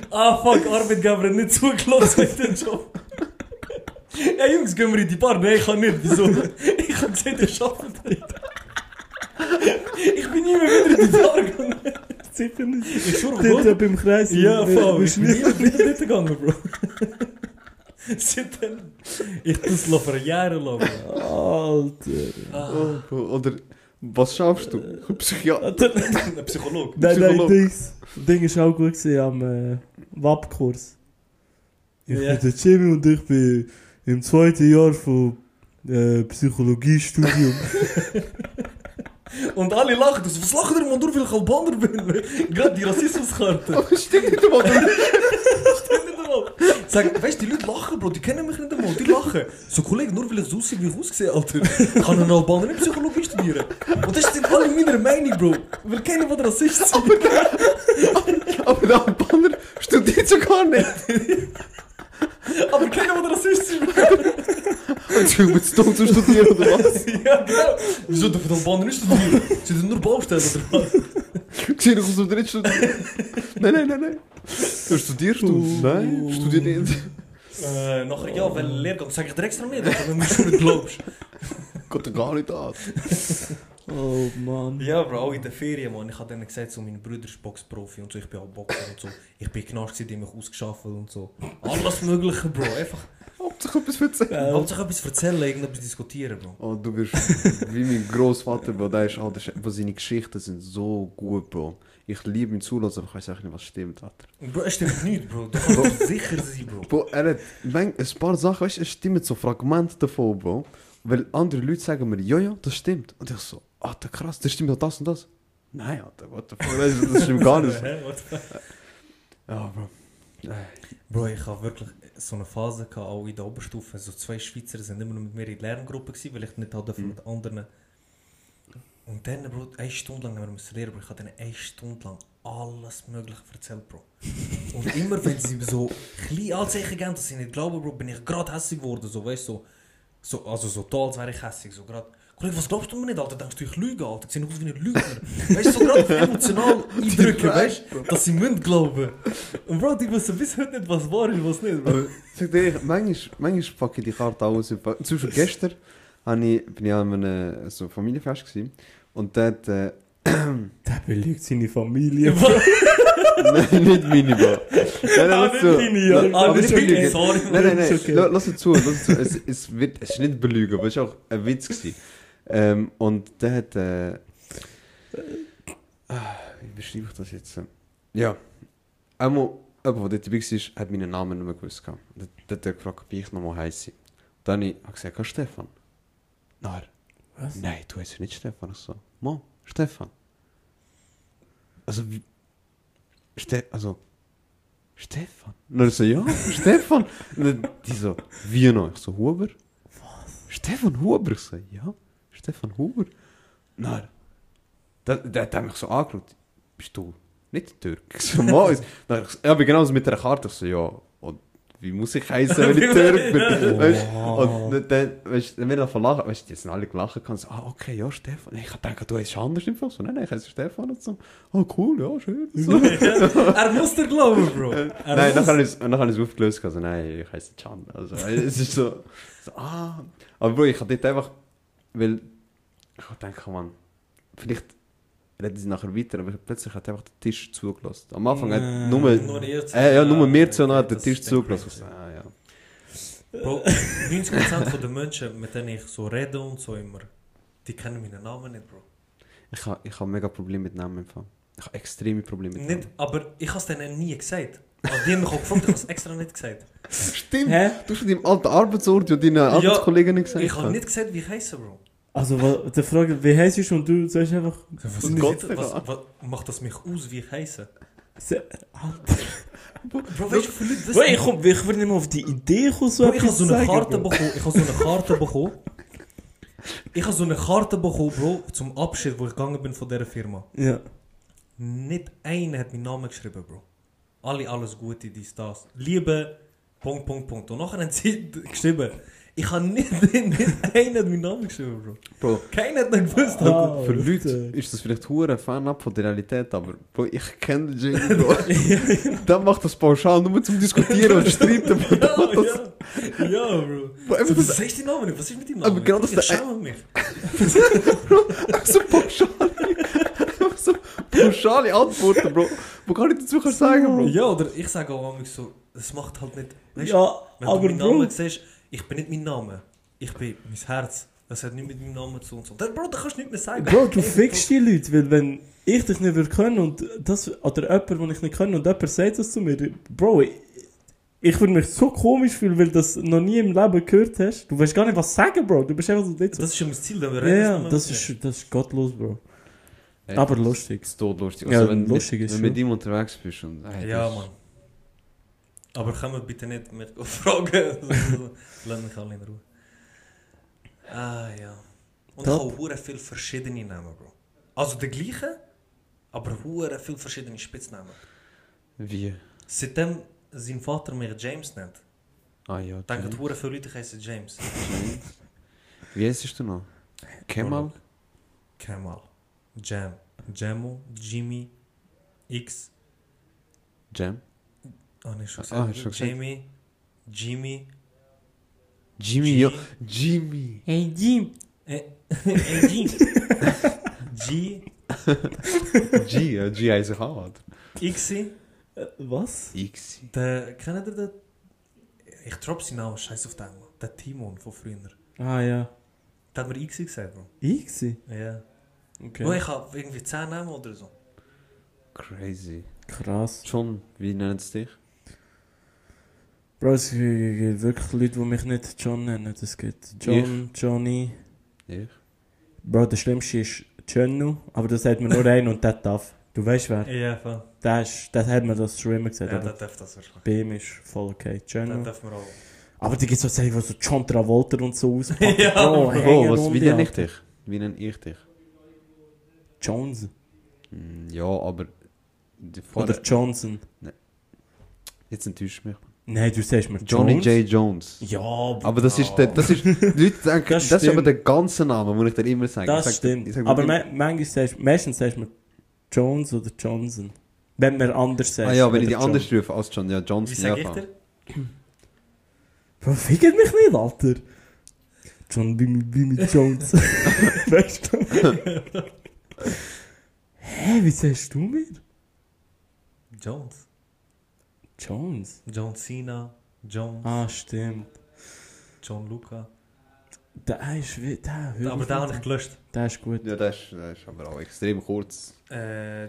Fuck, Arbeitgeber nicht zugelassen mit dem Job. Ja, Jungs, gehen wir in die Bar. Nein, ich kann nicht. Wieso? Ich habe gesehen, ihr schafft nicht. Ich bin nie mehr wieder in die Bar gegangen. Sicher nicht. Ich schwör, Bro. Beim Kreis. Ja, Bro. Ich bin nie wieder dort gegangen, Bro. Seitdem. Ich das für Jahre lang. Alter. Oder... Was schaffst du? Ein Psychologe. Nein, das Ding ist auch gut gewesen am WAP-Kurs. Ich bin der Cemi und ich bin im zweiten Jahr von Psychologiestudium. Und alle lachen. Was lacht der Mann durch, weil ich Albaner bin? Gerade die Rassismuskarte. Aber stimmt nicht einmal. Sag, weißt du, die Leute lachen, Bro, die kennen mich nicht einmal, die lachen. So, Kollege, nur weil ich so aussehe, wie ich aussehe, Alter, kann ein Albaner nicht Psychologie studieren. Und das sind alle meiner Meinung, Bro. Weil keiner von Rassisten ist. Aber der Albaner studiert sogar nicht. Aber keiner von Rassisten ist, Bro. Ich bin zu dumm zu studieren, oder was? Ja, genau. Wieso darf der Albaner nicht studieren? Sie sind nur Baustellen, oder was? Gesehen, ich muss noch nicht studieren. Nein. Du studierst du? Nein, ich studiere nicht. Nachher ja, weil Lehrgang, sag ich dir extra mehr, wenn du schon nicht glaubst. Geht dir gar nicht an. Oh Mann. Ja, Bro, auch in der Ferien, Mann. Ich habe denen gesagt, so, mein Bruder ist Boxprofi und so, ich bin auch Boxer und so. Ich bin Knast gewesen, die mich ausgeschafft und so. Alles Mögliche, Bro, einfach. Hauptsache etwas erzählen. Hauptsache etwas erzählen, irgendetwas diskutieren, Bro. Oh, du bist wie mein Grossvater, Bro. Der ist halt, seine Geschichten sind so gut, Bro. Ich liebe ihn zuhören, aber ich weiß auch nicht, was stimmt, Alter. Bro, es stimmt nicht, Bro. Du kannst sicher sein, Bro. Bro, er hat ein paar Sachen, weißt du, es stimmt so Fragmente davon, Bro. Weil andere Leute sagen mir, ja, das stimmt. Und ich so, Alter, krass, das stimmt doch das und das. Nein, Alter, what the fuck, das stimmt gar nicht. Ja, Bro. Bro, ich habe wirklich so eine Phase gehabt, auch in der Oberstufe. So 2 Schweizer sind immer noch mit mir in der Lerngruppe gewesen, weil ich nicht hatte mit anderen. Und dann, Bro, 1 Stunde lang, wenn wir lernen, Bro, ich habe denen 1 Stunde lang alles Mögliche erzählt, Bro. Und immer, wenn sie so kleine Anzeichen geben, dass sie nicht glauben, Bro, bin ich gerade hässig geworden, so, weißt du, so, also so toll, als wäre ich hässig, so gerade. Kollege, was glaubst du mir nicht, Alter? Denkst du, ich lüge, Alter? Ich sehe nicht aus wie ein Lügner. Weißt du, so gerade emotional eindrücken, weißt du, dass sie müssen glauben. Und Bro, die wissen bis heute nicht, was wahr ist, was nicht, Bro. Sag dir, manchmal packe ich die Karte aus. Zum Beispiel gestern bin ich an einem so Familienfest gewesen. Und dort. Der belügt seine Familie. Nein, nicht meine, Bro. Nein, lass zu. Es ist nicht belügen, aber es war auch ein Witz gewesen. Und der hat. Wie beschreibe ich das jetzt? Ja. Einmal, jemand, der dabei war, hat meinen Namen nicht mehr gewusst. Dann hat er gefragt, wie ich nochmal heiße. Dann habe ich gesagt, Stefan. Nein. Was? Nein, du heißt nicht Stefan. Ich so, Mann, Stefan. Also, Stefan? Und er so, ja, Stefan. Und die so, wie noch? Ich so, Huber. Was? Stefan Huber? Ich so, ja, Stefan Huber. Nein. Der hat mich so angeschaut. Bist du nicht Türk? Ich so, Mann. Ich bin genauso mit der Karte. Ich so, ja. Und wie muss ich heißen, wenn ich Türk bin? Weißt, und dann wird er von lachen. Weißt du, jetzt sind alle gelachen. Und so, okay, ja, Stefan. Ich dachte, du heißt anders im Fall. So, nein, ich heiße Stefan. Und so, cool, ja, schön. So. Er muss dir glauben, Bro. Nein, dann habe ich es aufgelöst. Also, nein, ich heiße Chan. Also, es ist so. Aber Bro, ich habe dort einfach, weil ich dachte, Mann, vielleicht reden sie nachher weiter, aber plötzlich hat einfach den Tisch zugelassen. Am Anfang hat nur mehr zu nah den Tisch zugelassen. Ja. Bro, 90% der Menschen, mit denen ich so rede und so immer, die kennen meinen Namen nicht, Bro. Ich hab mega Probleme mit Namen. Ich habe extreme Probleme mit Namen. Aber ich habe es denen nie gesagt. Also die haben mich auch gefragt, ich habe es extra nicht gesagt. Stimmt, du hast in deinem alten Arbeitsort und deinen Arbeitskollegen nicht gesagt. Ich habe nicht gesagt, wie ich heiße, Bro. Also, der fragt, wie heißt du und du sagst einfach. Was macht das mich aus, wie ich heiße? Alter. Bro, weißt du, wie Leute wissen? Ich würde nicht mehr auf die Idee kommen, so etwas zu sagen. Ich habe so eine Karte bekommen, Bro, zum Abschied, wo ich gegangen bin von dieser Firma. Ja. Nicht einer hat meinen Namen geschrieben, Bro. Alles Gute, dies, das. Liebe, .. Und nachher haben sie geschrieben. Ich habe nicht keiner meinen Namen geschrieben, Bro. Keiner hat nicht gewusst. Ah, für Leute ist das vielleicht hure fernab von der Realität, aber Bro, ich kenne den Jingle, Bro. Dann macht das pauschal nur zum Diskutieren und Streiten. Ja, Bro. So, du sagst den Namen nicht, was ist mit dem Namen? Aber genau das ist mich. Bro, so pauschal. So pauschale Antworten, Bro. Wo kann ich dazu sagen, Bro? Ja, oder ich sage auch manchmal so, es macht halt nicht... Weißt, ja, wenn aber du meinen Namen siehst, ich bin nicht mein Name, ich bin mein Herz. Das hat nichts mit meinem Namen zu tun. So. Bro, da kannst du nicht mehr sagen. Bro, du fickst die Leute, weil wenn ich dich nicht können und das... Oder jemand, den ich nicht kann und jemand sagt das zu mir, Bro, Ich würde mich so komisch fühlen, weil du das noch nie im Leben gehört hast. Du weißt gar nicht, was sagen, Bro. Du bist einfach so... Das ist schon das Ziel, wenn wir reden. Ja, das ist gottlos, Bro. Ey, aber lustig. Das ist todlustig. Also, ja, wenn du mit ihm unterwegs bist. Und, ja, Mann. Aber können wir bitte nicht mehr fragen. Lass mich alle in Ruhe. Ah, ja. Und ich habe sehr viele verschiedene Namen, Bro. Also der gleiche, aber sehr viele verschiedene Spitznamen. Wie? Seitdem... Sein Vater mir James nennt. Ah ja. Ich denke, dass viele Leute heißen James. Wie heißt du noch? Kemal? Kemal. Jam. Jamo. Jimmy. X. Jam? Oh, nicht schon gesagt. Jamie. Jimmy. Jimmy, ja. Jimmy. Hey, Jim. Hey, Jim. G. G heißt hart. Xi. Was? X. Kennt ihr den? Ich droppe seinen Namen, scheiß auf den. Der Timon von früher. Ah ja. Der hat mir X gesagt, Bro. X? Ja. Okay. Nur ich habe irgendwie 10 Namen oder so. Crazy. Krass. John, wie nennt es dich? Bro, es gibt wirklich Leute, die mich nicht John nennen. Es gibt John, ich. Johnny. Ich? Bro, der Schlimmste ist Chönnu, aber das sagt mir nur einen und der darf. Du weißt wer? Ja, voll. Das hat man das schon immer gesagt. Ja, das darf das wirklich. BM ist voll okay. Channel. Das darf man auch. Aber die gibt es so, die so John Travolta und so auspacken. Ja, Bro. Was, wie nenne ich dich? Wie nenne ich dich? Jones. Ja, aber... Oder Johnson. Nein. Jetzt enttäuscht mich. Nein, du sagst mir Johnny Jones? J. Jones. Ja, aber das ist Leute denken, das ist aber der ganze Name, muss ich dir immer sagen. Das stimmt. Ich sag, aber meistens sagst du mir Jones oder Johnson. Wenn man anders sagt. Ah ja, wenn ich die anders rufe als John. Ja, Johnson. Wie sag ich dir? Bro, fickert mich nicht, Alter. John Bimmy Jones. Weißt du? Hä, wie sagst du mir? Jones. Jones? John Cena. Jones. Ah, stimmt. John Luca. Der ist wie... Aber den habe ich gelöscht. Der ist gut. Ja, der ist aber auch extrem kurz.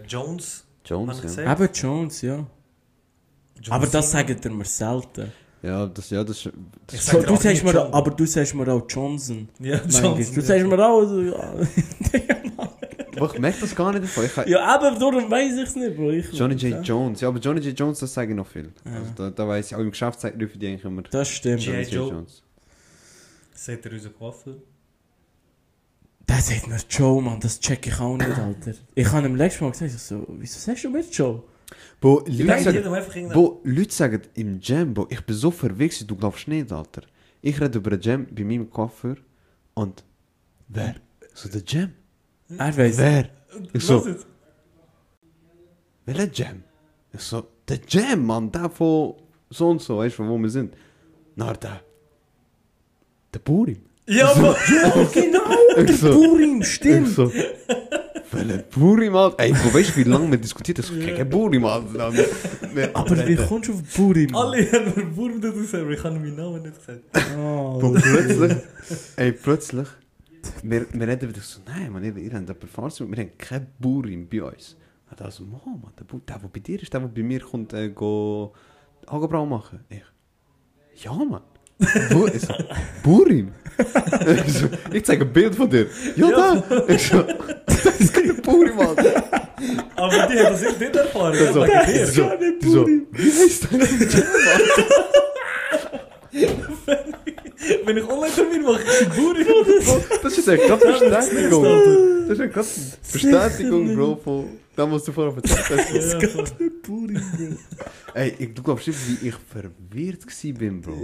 Jones, ja. Eben Jones, ja. Johnson. Aber das sagt er mir selten. Ja, das so, du sagst mir, aber du sagst mir auch Johnson. Ja, Johnson. Du sagst mir auch... Ich merke das gar nicht davon. Ja, aber darum weiss ich es nicht, Bro. Johnny J. Jones. Ja, aber Johnny J. Jones, das sage ich noch viel. Ja. Also, da weiss ich auch im Geschäft rufe die eigentlich immer. Das stimmt. Johnny J. Jones. Seht ihr unsere Waffel? Das sagt mir Joe, Mann, das check ich auch nicht, Alter. Ich habe ihm letztes Mal gesagt, so, wieso sagst du mir Joe? Bo, Leute sagen im Jam, bo, ich bin so verwechselt, du glaubst nicht, Alter. Ich rede über den Jam bei meinem Koffer und wer? So, der Jam? Er weiß. Wer? Ich so, welcher Jam? Ich so, der Jam, Mann, der von so und so, weißt du, von wo wir sind? Na, der Burim. Ja, so, ja, genau, der so, Burim, stimmt. So, welcher Burim, Alter? Ey, du weißt, wie lange wir diskutiert haben, ich kein Burim, Alter. Aber wie kommst du auf Burim? Alle haben Burim dazu gesagt, aber ich habe meinen Namen nicht gesagt. Oh, plötzlich, wir reden wieder so, nein, man, ihr habt jemanden Farsi, wir haben kein Burim bei uns. Und dann so, Mann, der bei dir ist, der bei mir kommt, go Hagebrau machen. Ich, ja, Mann. Burim? Ich zeige ein Bild von dir. Ja, da! Das ist kein Burim, Mann. Aber die haben das nicht erfahren. Das ist gar nicht Burim. Wie heißt das? Wenn ich Online-Termin mache, ist es Burim. Das ist eine krasse Bestätigung. Das ist eine krasse Bestätigung, Bro, von... Da musst du vorher verzeihen. Das geht nicht Burim, Bro. Ey, du glaubst nicht, wie ich verwirrt war, Bro.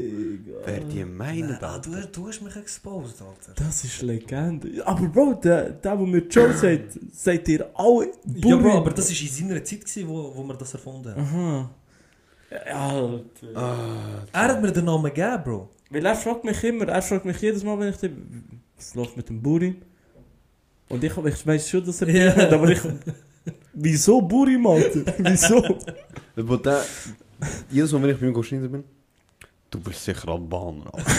Wer die meinen, Alter. Du hast mich exposed, Alter. Das ist Legende. Aber Bro, der mir Joe sagt, seid ihr alle Burim. Ja, Bro, aber das war in seiner Zeit, wo wir das erfunden haben. Aha. Alter. Er hat mir den Namen gegeben, Bro. Weil er fragt mich jedes Mal, wenn ich den... Was läuft mit dem Burim? Und ich weiss schon, dass er Burim hat, aber ich... Wieso Burim, Alter? Wieso? Aber da, jedes Mal, wenn ich bei mir geschnitten bin, du bist sicher Albaner, Alter.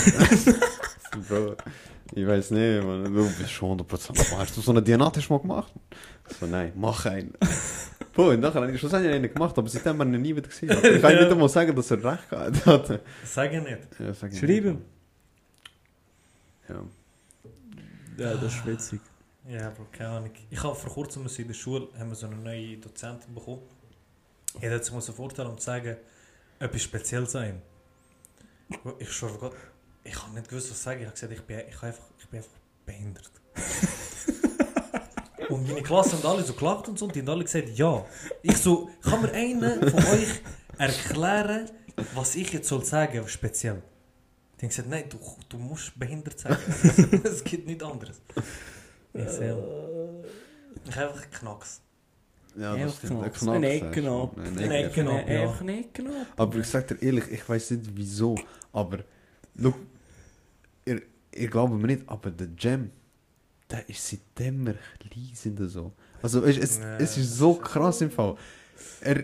Ich weiß nicht, man, du bist schon 100% Albaner. Hast du so eine DNA-Test mal gemacht? So, nein, mach einen. Boah, und nachher habe ich schlussendlich einen gemacht, aber seitdem haben wir ihn nie wieder gesehen. Ich kann nicht einmal sagen, dass er recht gehabt hat. Sag ihn nicht. Ja, sag ihn schreib ihm. Ja. Ja, das ist witzig. Ja, Bro, keine Ahnung. Ich habe vor kurzem in der Schule haben wir so eine neue Dozentin bekommen. Er hat sich einen Vorteil, um zu sagen, etwas speziell sein. Ich schwöre Gott, ich habe nicht gewusst, was ich sage. Ich habe gesagt, ich bin einfach behindert. Und meine Klasse haben alle so gelacht und so, und die haben alle gesagt, ja. Ich so, kann mir einer von euch erklären, was ich jetzt soll sagen, speziell? Die haben gesagt, nein, du musst behindert sagen. Es gibt nichts anderes. Ich sehe. Ich habe einfach Knacks. Ja, das stimmt. Ein Eckenknopf. Ein Eckenknopf. Aber ich sage dir ehrlich, ich weiß nicht wieso, aber look, ihr glaubt mir nicht, aber der Jam, der ist seit immer leisender so. Also es ist so krass im Fall. Er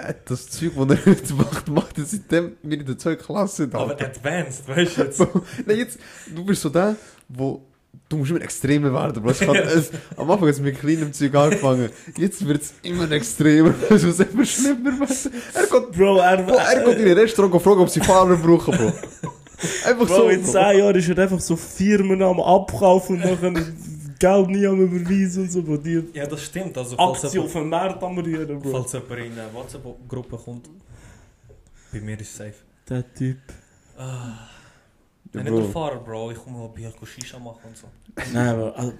hat das Zeug, das er heute macht er seitdem wir in der 2. Klasse da. Aber advanced, weißt du jetzt? Nein, jetzt, du bist so der, wo... Du musst immer extremer werden, Bro. Am Anfang hat es mit kleinem Zeug angefangen. Jetzt wird es immer extremer. Es muss immer schlimmer werden. Er geht in ein Restaurant und fragt, ob sie Fahrer brauchen, Bro. Einfach Bro, so. In 10 Jahren ist er einfach so Firmen am Abkaufen und nachher Geld nie am Überweisen und so. Bro. Die ja, das stimmt. Also, Aktien auf den Markt am Rühren, Bro. Falls jemand in eine WhatsApp-Gruppe kommt, bei mir ist es safe. Der Typ. Ah. Ja, nicht der Fahrer, Bro, ich komme mal bei euch Shisha machen und so. Nein, aber... Also,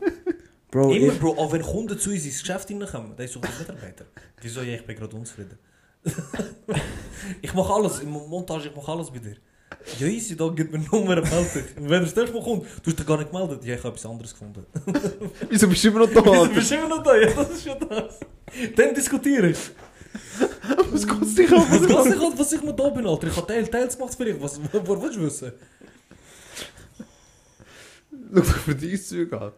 Bro, immer, Bro, auch wenn Kunden zu uns ins Geschäft reinkommen, dann ist es auch ein Mitarbeiter. Wieso? Ja, ich bin gerade unzufrieden. Ich mache alles, im Montage, ich mache alles bei dir. Ja, easy, da gibt mir Nummern, meld dich. Und wenn das erste Mal kommt, du hast dich gar nicht gemeldet. Ja, ich habe etwas anderes gefunden. Wieso bist du immer noch da? Wieso bist du immer noch da? Ja, das ist ja das. Dann diskutiere ich. Was kannst du dich an? Was ich mir da bin, Alter? Ich habe Teils gemacht für dich. Was willst du wissen? Schau für die Züge an.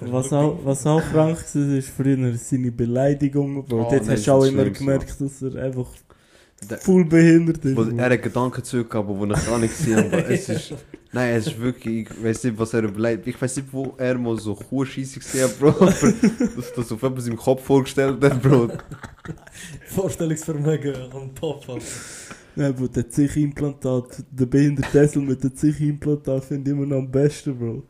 Was auch krank war, ist früher seine Beleidigungen. Oh, jetzt hast du auch immer gemerkt, dass er einfach voll behindert ist. Er hat Gedankenzüge gehabt, die ich gar nicht gesehen habe. Nein, es ist wirklich, ich weiß nicht, was er beleidigt. Ich weiß nicht, wo er mal so Kuhscheisse gesehen hat, Bro. Dass das auf etwas im Kopf vorgestellt hat, Bro. Vorstellungsvermögen am Top. Ja, aber der Zichimplantat, der behinderte Esel mit dem Zichimplantat finde ich immer noch am besten, Bro.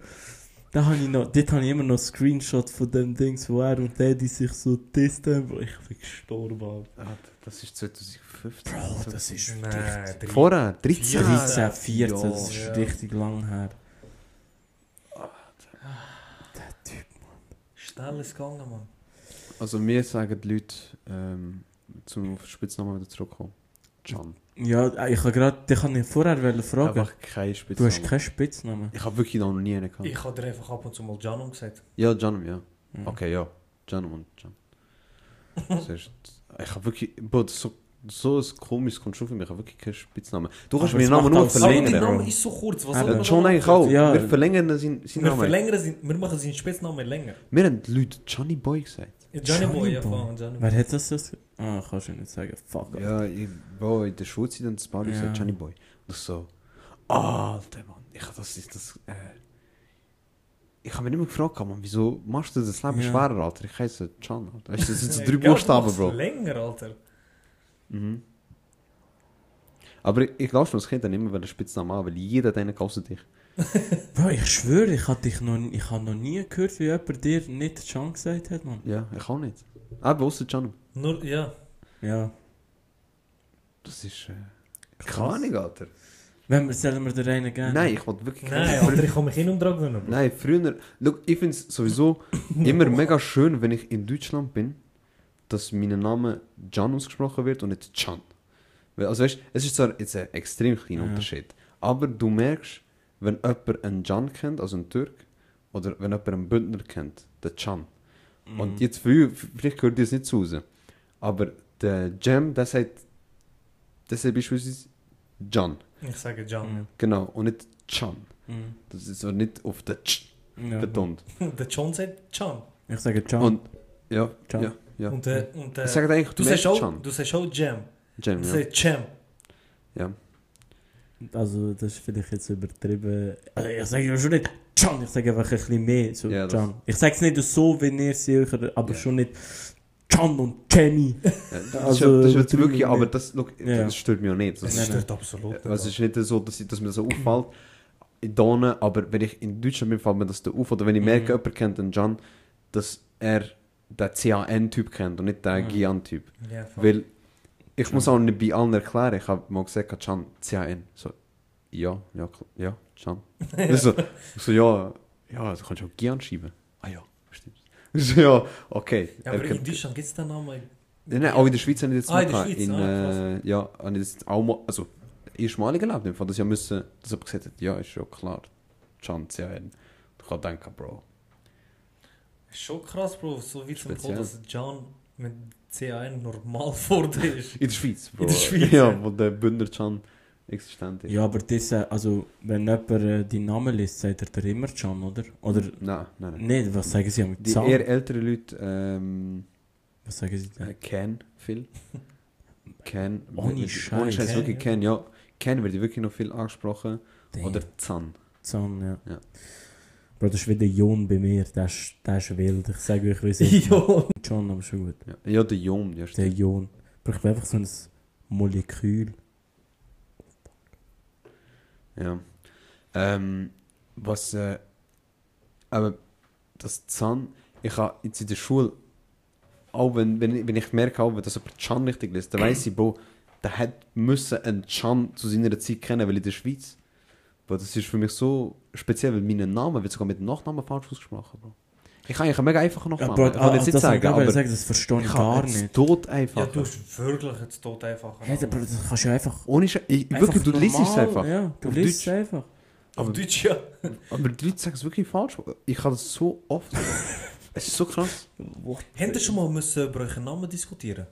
Dort habe ich immer noch Screenshot von dem Dings, wo er und Daddy sich so testen, Bro. Ich bin gestorben, Alter. Ah, das ist 2015. Bro, das ist richtig. Vorher? 13, 14, ja. Das ist richtig lang her. Alter. Der Typ, Mann. Schnell ist gegangen, Mann. Also mir sagen die Leute, zum Spitznamen wieder zurückkommen. Chan. Ja, ich habe gerade, dich wollte ich vorher fragen. Einfach keinen Spitznamen. Du hast keinen Spitznamen? Ich habe wirklich noch nie einen gehabt. Ich habe dir einfach ab und zu mal Janum gesagt. Ja, Janum, ja. Mhm. Okay, ja. Janum und Jan. Das ist, ich habe wirklich, boah, so ein komisches Konstrukt für mich. Ich habe wirklich keinen Spitznamen. Du kannst mir den Namen nur verlängern. Aber der Name ist so kurz. Was John eigentlich auch. Ja. Wir verlängern seinen Namen. Wir machen seinen Spitznamen länger. Wir haben die Leute Johnny Boy gesagt. Johnny Boy, ja, von Johnny Boy. Wer hat das? Ah, kannst du nicht sagen. Fuck, Alter. Ja, Bro, in der Schulzeit und das Pauli gesagt Johnny Boy. Und so, Alter, Mann. Ich habe mich nicht mehr gefragt, Mann, wieso machst du das Leben schwerer, Alter? Ich heiße John, Alter. Weißt du, das sind so 3 Buchstaben, Bro. Länger, Alter. Mhm. Aber ich glaube schon, das Kind dann immer wieder einen Spitznamen an, weil jeder hat einen außer dich. Bro, ich schwöre, ich habe noch nie gehört, wie jemand dir nicht Can gesagt hat, Mann. Ja, ich auch nicht. Aber außer Can. Nur, ja. Ja. Das ist... keine Ahnung, Alter. Sollen wir dir einen geben? Nein, ich wollte wirklich keinen. Nein, Alter, ich kann mich hin und dran gewöhnen, Bro. Nein, früher... Look, ich finde es sowieso immer mega schön, wenn ich in Deutschland bin, dass mein Name Can ausgesprochen wird und nicht Can. Also weißt, es ist zwar jetzt ein extrem kleiner Unterschied, aber du merkst, wenn jemand einen Can kennt, also einen Türk, oder wenn jemand einen Bündner kennt, den Can. Und jetzt vielleicht gehört ihr es nicht zu raus, aber der Jam, der sagt beispielsweise Can. Ich sage Can. Mhm. Genau, und nicht Can. Mhm. Das ist also nicht auf der Ch betont. Der Can sagt Can. Ich sage Can. Und, ja, Can. Ja, ja. Und ich sage eigentlich, du sagst auch Jam. Jam, ja. Jam. Ja. Also das ist vielleicht jetzt übertrieben. Also, ich sage ja schon nicht Can, ich sage einfach ein bisschen mehr so Can. Ich sage es nicht so, wie ihr es aber schon nicht Chan und Jenny. Ja, das ist jetzt wirklich, aber das, look, das stört mich auch nicht. Das stört absolut. Es ist nicht so, dass mir das so auffällt. In Donen, aber wenn ich in Deutschland bin, fällt mir das da auf. Oder wenn ich merke, jemand kennt den Can, dass er den CAN-Typ kennt und nicht den Gian-Typ. Ja, weil ich muss auch nicht bei allen erklären, ich habe mal gesagt, Can, CAN. So, ja, Can. Ja, du kannst auch Gian schreiben. Ah ja, stimmt. So, ja, okay. Ja, aber in Deutschland gibt es den Namen? Nein, auch in der Schweiz habe ich das jetzt in der Schweiz? Ja, habe ich das auch mal, also erstmalig erlebt, im Fall, dass ich müssen, dass er gesagt hat, ja, ist schon klar, Chance ja. Ich kann denken, Bro. Ist schon krass, Bro, so wie zum Fall, dass Can mit CAN normal vor dir ist. In der Schweiz, Bro. In der Schweiz. Ja, wo der Bündner Can existent ist. Ja, aber das, also, wenn jemand deinen Namen liest, sagt er immer Can, oder? Oder? Nein. Nein, was sagen sie mit Can? Die eher ältere Leute, was sagen sie denn? Can, viel. Can. Ohne Scheiß, wirklich Can, ja. Kennen wird wirklich noch viel angesprochen. Damn. Oder Zahn. Zahn, ja. Bro, das ist wie der Jon bei mir, der ist wild. Ich sage euch, wie es Jon! Can, aber schon gut. Ja, der Jon. Ja, der Jon. Braucht einfach so ein Molekül. Ja. Aber das Zahn, ich habe jetzt in der Schule, auch wenn ich merke, dass jemand Can richtig liest, dann weiss ich, Bro, der hätte einen Can zu seiner Zeit kennen, weil in der Schweiz. Boah, das ist für mich so speziell, weil mein Name wird sogar mit Nachnamen falsch ausgesprochen. Bro. Ich habe einen mega einfachen Nachnamen. Ja, ich kann jetzt nicht sagen, aber das verstehe ich gar nicht. Tot einfach. Ja, du hast wirklich jetzt tot einfach. Hey, aber das kannst du ja einfach. Ohne Scheiß. Wirklich, du liest es einfach. Ja, du liest es einfach. Auf Deutsch, ja. Aber die Leute sagen es wirklich falsch. Ich habe das so oft. Es ist so krass. Hätten schon mal müssen über euren Namen diskutieren?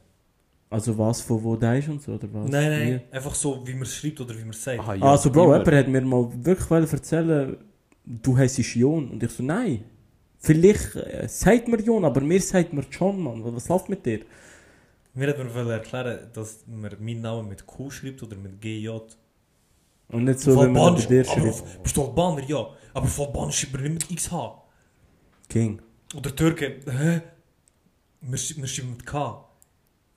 Also was, von wo der ist und so, oder was? Nein, einfach so, wie man es schreibt oder wie man es sagt. Aha, ja, also Bro, jemand hat mir mal wirklich erzählen, du heisst Jon. Und ich so, nein. Vielleicht sagt mir Jon, aber mir sagt mir Can, Mann. Was läuft mit dir? Mir hat man erklären, dass man meinen Namen mit Q schreibt oder mit GJ. Und nicht so, wenn man mit dir schreibt. Bist du Albaner, ja. Aber von Albaner schreibt man nicht mit XH. King. Oder Türke. Hä? Wir schreiben mit K.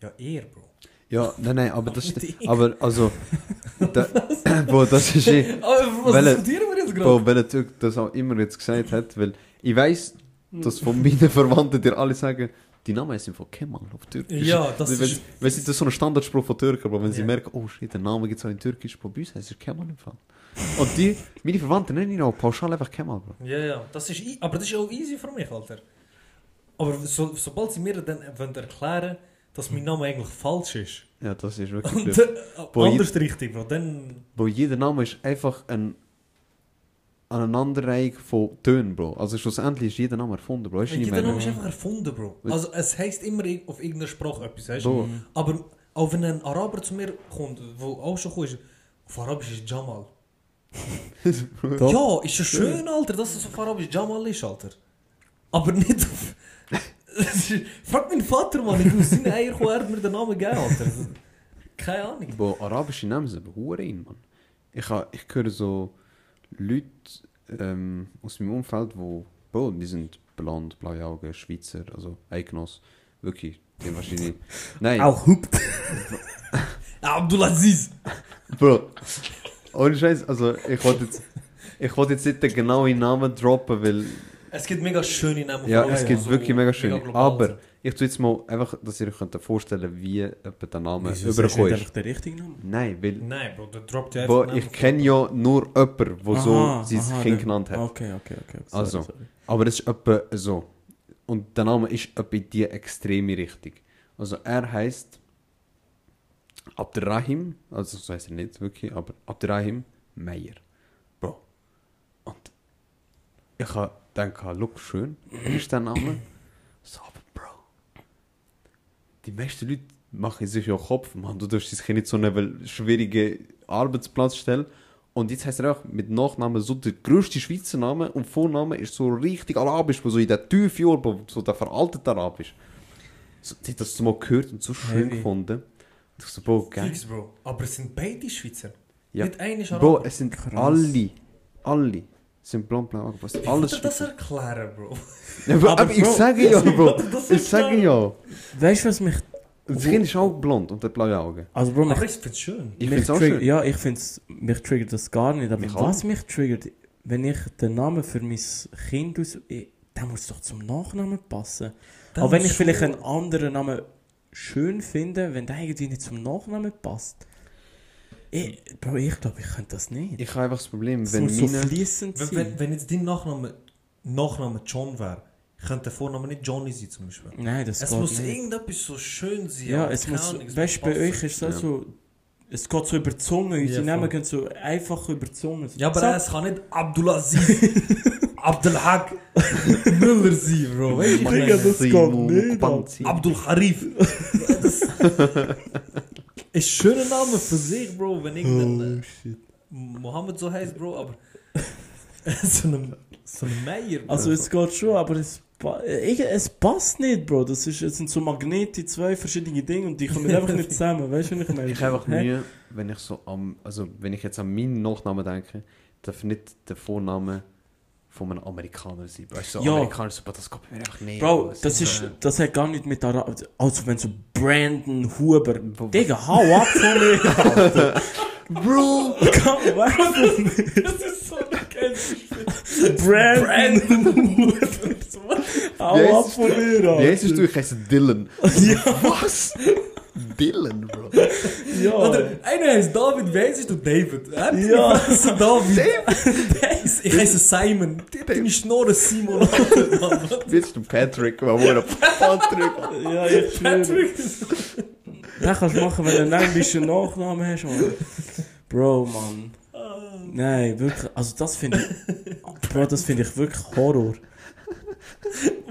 Ja, eher, Bro. Ja, nein, aber das ist... Aber, also... Boah, das ist eh... Aber was diskutieren wir jetzt gerade? Boah, wenn der Türk das auch immer jetzt gesagt hat, weil... Ich weiss, dass von meinen Verwandten dir alle sagen, die Namen sind von Kemal auf Türkisch. Ja, das ist... Weißt du, das ist so ein Standardspruch von Türken, aber wenn sie merken, oh shit, der Name gibt es auch in Türkisch, bei uns heisst es Kemal im Fall. Und die... Meine Verwandten nennen ihn auch pauschal einfach Kemal, Bro. Ja, das ist... Aber das ist auch easy für mich, Alter. Aber sobald sie mir dann erklären... Dass mein Name eigentlich falsch ist. Ja, das ist wirklich blöd. Anders richtig, Bro. Dann... Bro, jeder Name ist einfach eine Aneinanderreihung von Tönen, Bro. Also schlussendlich ist jeder Name erfunden, Bro. Jeder Name ist einfach erfunden, Bro. Also es heisst immer auf irgendeiner Sprache etwas, weißt du? Aber auch wenn ein Araber zu mir kommt, der auch schon kommt, auf Arabisch ist Jamal. Ja, ist ja schön, Alter, dass es auf Arabisch Jamal ist, Alter. Aber nicht auf... Frag meinen Vater, Mann, ich muss seine Eier kommen, mir den Namen geben, Alter. Keine Ahnung. Boah, arabische Namen sind aber hurein, Mann. Ich höre so Leute aus meinem Umfeld, die sind blond, blaue Augen, Schweizer, also Eidgenoss. Wirklich, den wahrscheinlich. Nein. Auch Hupt. Abdulaziz. Bro, ohne Scheiß, also ich wollte jetzt nicht den genauen Namen droppen, weil... Es gibt mega schöne Namen. Ja, es gibt wirklich mega schöne. Aber ich tue jetzt mal einfach, dass ihr euch vorstellen könnt, wie der Name überkommt. Ist das eigentlich der richtige Name? Nein, weil... Nein, Bro, der droppt ja einfach. Ich kenne ja nur jemanden, der so sein Kind genannt hat. Okay. Sorry. Aber es ist etwa so. Und der Name ist etwa in die extreme Richtung. Also er heisst Abderrahim, also so heisst er nicht wirklich, aber Abderrahim Meyer. Bro. Und ich habe... denke, look, schön, ist der Name. So, aber Bro, die meisten Leute machen sich ja Kopf, Mann, du darfst dich nicht so einen schwierigen Arbeitsplatz stellen. Und jetzt heisst er auch mit Nachnamen so der grösste Schweizer Name und Vorname ist so richtig arabisch, so in den tiefen Jahren, so der veraltete Arabisch. So, ich habe das mal gehört und so schön gefunden. Und ich so, Bro, geil. Fix, Bro. Aber es sind beide Schweizer. Ja. Nicht einer ist Araber. Bro, es sind alle. sind blau angepasst. Ich wollte das erklären, Bro. Ja, aber ich sage ja, Bro. Ich sage ja. Weißt du, was mich... Das Kind ist auch blond und hat blaue Augen. Also, Bro, aber ich finde es schön. Ich finde es auch schön. Ja, ich finde es... Mich triggert das gar nicht. Aber mich was auch mich triggert, wenn ich den Namen für mein Kind aus... Dann muss es doch zum Nachnamen passen. Dann aber wenn ich vielleicht einen anderen Namen schön finde, wenn der irgendwie nicht zum Nachnamen passt... Bro, ich glaube, ich könnte das nicht. Ich habe einfach das Problem, das wenn meine... so fließend sein. Wenn jetzt dein Nachname John wäre, könnte der Vorname nicht Johnny sein, zum Beispiel. Nein, das es geht nicht. Es muss irgendetwas so schön sein. Ja, es muss... Weißt du, bei euch ist es so... Es geht so über die Zunge. Unsere Namen gehen so einfach über die Zunge. So, ja, aber es kann nicht Abdulaziz, Abdelhak, Müller sein, Bro. Weißt du, das geht nicht. Abdulharif. Ist ein schöner Name für sich, Bro, wenn irgendein Mohammed so heißt, Bro, aber so ein Meier, Bro. Also es geht schon, aber es passt nicht, Bro. Es sind so Magnete, zwei verschiedene Dinge und die kommen einfach nicht zusammen, weißt du, was ich meine? Ich habe einfach Mühe, wenn ich so wenn ich jetzt an meinen Nachnamen denke, darf nicht der Vorname von einem Amerikaner sein, Bro. So ja. Amerikaner, das kommt mir einfach nicht. Bro, das hat gar nicht mit also wenn so Brandon Huber... Digga, hau ab von mir! Bro! Komm, weg von mir! Das ist so geil. Brandon Huber! Hau ab von mir, Alter! Wie heisst du? Ich heiße Dylan. Ja. Was? Dylan, Bro. Ja. Oder einer heißt David, wer heißt du? David. Ja, das ist David. David. Ich heiße Simon. Deine Schnorre Simon. Bist du Patrick? Patrick. Ja, ich Patrick. Das kannst du machen, wenn du einen englischen Nachnamen hast, Mann. Bro, Mann. Nein, wirklich. Also das finde ich... Bro, das finde ich wirklich Horror.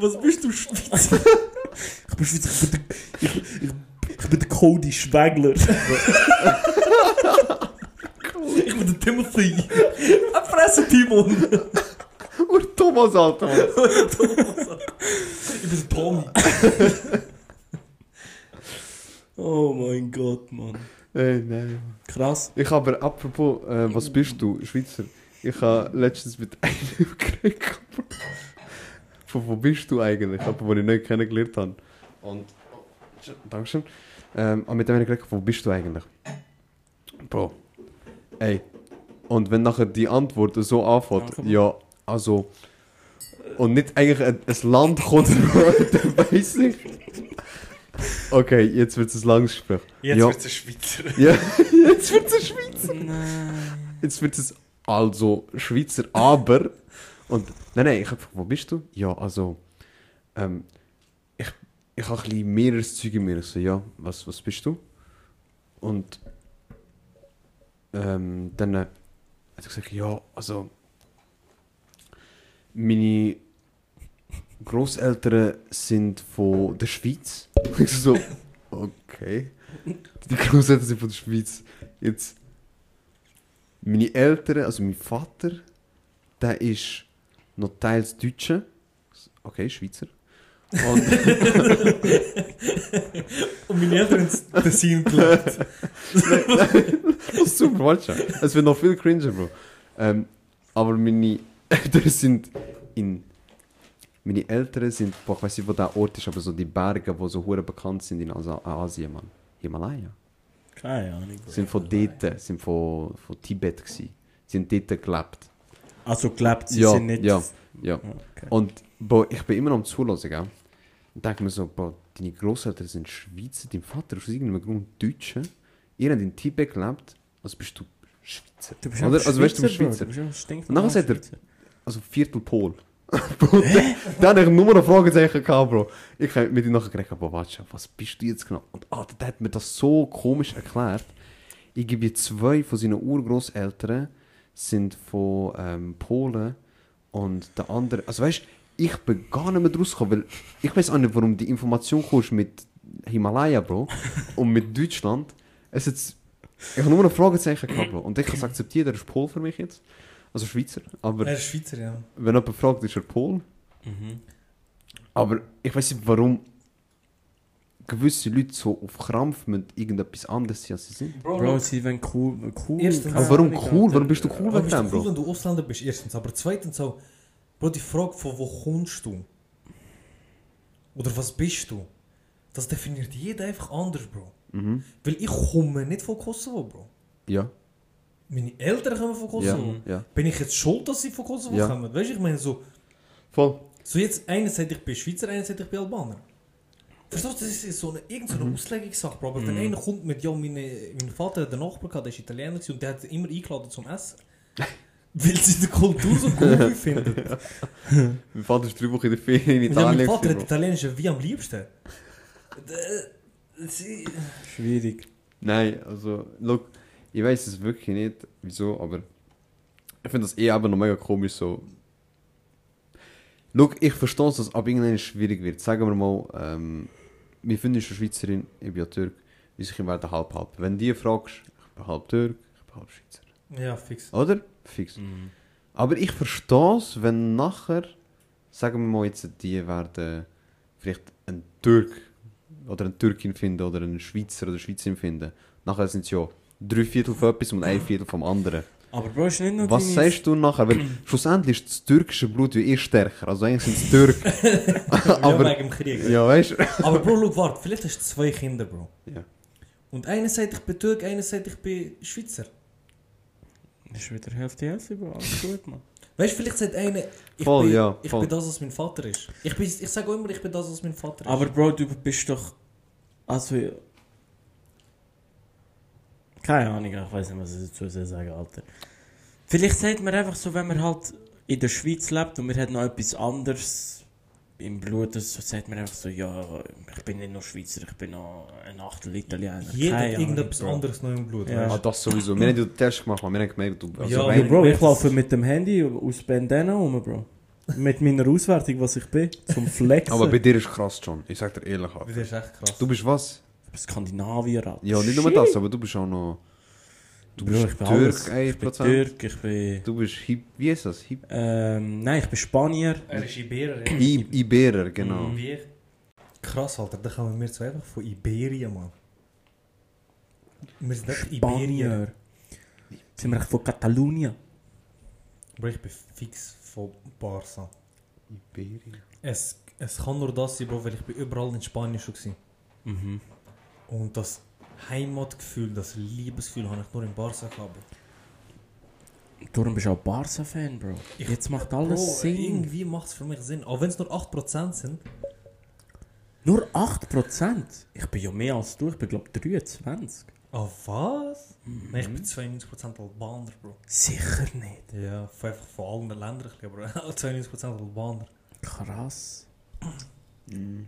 Was bist du, Schweizer? Ich bin Schweizer. Ich bin der Cody Schwägler. Ich bin der Timothy. Ein Fresse Timon. Und Thomas, Alter. Ich bin der Tommy. Oh mein Gott, Mann. Ey, nein. Krass. Ich habe aber, apropos, was bist du, Schweizer? Ich habe letztens mit einem gekriegt. Von wo bist du eigentlich? Aber wo ich nicht kennengelernt habe. Und... Dankeschön. Und mit dem habe ich gesagt, wo bist du eigentlich? Bro. Ey. Und wenn nachher die Antwort so anfängt, ja, also... Und nicht eigentlich ein Land kommt, dann weiss ich. Okay, jetzt wird es ein langes Gespräch. Jetzt wird es ein Schweizer. Ja, jetzt wird es ein Schweizer. Nein. Jetzt wird es also Schweizer, aber... Und, nein, ich habe gefragt, wo bist du? Ja, also... Ich habe ein bisschen mehreres Zeug in mir. Ich so, ja, was bist du? Und dann hat er gesagt, ja, also meine Grosseltern sind von der Schweiz. Ich so, okay. Die Grosseltern sind von der Schweiz. Jetzt, meine Eltern, also mein Vater, der ist noch teils Deutscher. Okay, Schweizer. Und meine Eltern sind das hingelacht. Das ist super, warte schon. Es wird noch viel cringer, Bro. Aber meine Eltern sind, boah, ich weiß nicht, wo der Ort ist, aber so die Berge, die so hure bekannt sind in Asien, Mann. Himalaya. Keine Ahnung. Sind von dort, sind von Tibet gsi. Sind dort gelebt. Also gelebt, sie sind nicht... Ja. Okay. Und, boah, ich bin immer noch am Zuhören, gell? Und denke mir so, boah, deine Grosseltern sind Schweizer, dein Vater ist aus irgendeinem Grund Deutscher, ihr habt in Tibet gelebt, also bist du Schweizer. Du bist Schweizer, weißt du, Schweizer. Und nachher sagt er, also Viertel Pol. Da hatte ich nur noch Fragezeichen gehabt, Bro. Ich habe mit ihm nachher geredet, boah, warte, was bist du jetzt genau? Und der hat mir das so komisch erklärt. Ich gebe dir 2 von seinen Urgrosseltern sind von Polen und der andere, also weißt du, ich bin gar nicht mehr draus gekommen, weil ich weiß auch nicht, warum die Information kommst mit Himalaya, Bro, und mit Deutschland. Ich habe nur noch Fragezeichen gehabt, Bro. Und ich kann es akzeptieren, der ist Pol für mich jetzt. Also Schweizer. Aber er ist Schweizer, ja. Wenn jemand fragt, ist er Pol. Mhm. Aber ich weiß nicht, warum gewisse Leute so auf Krampf mit irgendetwas anderes sind, als sie sind. Bro, sie wollen cool. Erstens, aber warum cool? Warum bist du cool mit dem, Bro? Cool, wenn du Ausländer bist, erstens. Aber zweitens auch, Bro, die Frage, von wo kommst du? Oder was bist du? Das definiert jeder einfach anders, Bro. Mhm. Weil ich komme nicht von Kosovo, Bro. Ja. Meine Eltern kommen von Kosovo. Ja. Ja. Bin ich jetzt schuld, dass sie von Kosovo kommen? Weißt du, ich meine so... Voll. So jetzt, einerseits ich bin Schweizer, einerseits ich bin Albaner. Verstehst du, das ist so eine, irgendeine Auslegungssache, Bro. Aber wenn einer kommt mit, ja, mein Vater hat einen Nachbar gehabt, der ist Italiener gewesen, und der hat immer eingeladen zum Essen. Weil sie die Kultur so cool finden. Mein Vater ist 3 Wochen in der Ferien in Italien. Ja, mein Vater hat Italienische wie am liebsten. Schwierig. Nein, also, look, ich weiß es wirklich nicht, wieso, aber ich finde das aber noch mega komisch so. Look, ich verstehe es, dass es ab irgendwann schwierig wird. Sagen wir mal, wir finden eine Schweizerin, ich bin ja Türk, wir sind halb. Wenn du die fragst, ich bin halb Türk, ich bin halb Schweizer. Ja, fix. Oder? Fix. Mhm. Aber ich verstehe es, wenn nachher, sagen wir mal jetzt, die werden vielleicht einen Türk oder eine Türkin finden oder einen Schweizer oder eine Schweizerin finden. Nachher sind es ja 3/4 von etwas und 1/4 vom anderen. Aber Bro, ist nicht nur was sagst du nachher? Weil schlussendlich ist das türkische Blut wie eh stärker. Also eigentlich sind es Türken. Aber wegen dem Krieg. Ja, weißt du? Aber Bro, schau, warte, vielleicht hast du 2 Kinder, Bro. Ja. Und einer sagt, ich bin Türk, einer sagt, ich bin Schweizer. Das ist wieder Hälfte, Bro. Alles gut, Mann. Weißt du, vielleicht sagt einer, ich bin das, was mein Vater ist. Ich sage auch immer, ich bin das, was mein Vater ist. Aber Bro, du bist doch... Also... Keine Ahnung, ich weiß nicht, was ich dazu sagen, Alter. Vielleicht sagt man einfach so, wenn man halt in der Schweiz lebt und man hat noch etwas anderes im Blut, so sagt man einfach so, ja, ich bin nicht nur Schweizer, ich bin noch ein 8. Italiener. Jeder hat irgendetwas anderes noch im Blut. Ja. Ah, das sowieso. Wir haben den Test gemacht, wir haben gemerkt, du... Also ja, Bro, ich laufe mit dem Handy aus Bandana rum, Bro. Mit meiner Auswertung, was ich bin, zum Flexen. Aber bei dir ist krass, John. Ich sag dir ehrlich, Alter. Bei dir ist echt krass. Du bist was? Skandinavier, Alter. Ja, nicht nur das, aber du bist auch noch... Du bist Türk, 1%. Du bist Hip... Wie ist das? Hip? Nein, ich bin Spanier. Er ist Iberer. Iberer, genau. Krass, Alter. Da kommen wir zu einfach von Iberia, Mann. Wir sind echt Iberier. Sind wir echt von Katalonien? Aber ich bin fix von Barca. Iberia. Es kann nur das sein, Bro, weil ich bin überall in Spanien schon war. Mhm. Und das Heimatgefühl, das Liebesgefühl habe ich nur in Barca gehabt. Darum bist du auch Barca-Fan, Bro. Jetzt macht alles Sinn. Irgendwie macht es für mich Sinn. Auch wenn es nur 8% sind. Nur 8%? Ich bin ja mehr als du. Ich bin, glaube ich, 23. Ah, was? Mhm. Nein, ich bin 92% Albaner, Bro. Sicher nicht. Ja, einfach von allen Ländern, aber 92% Albaner. Krass. Mhm.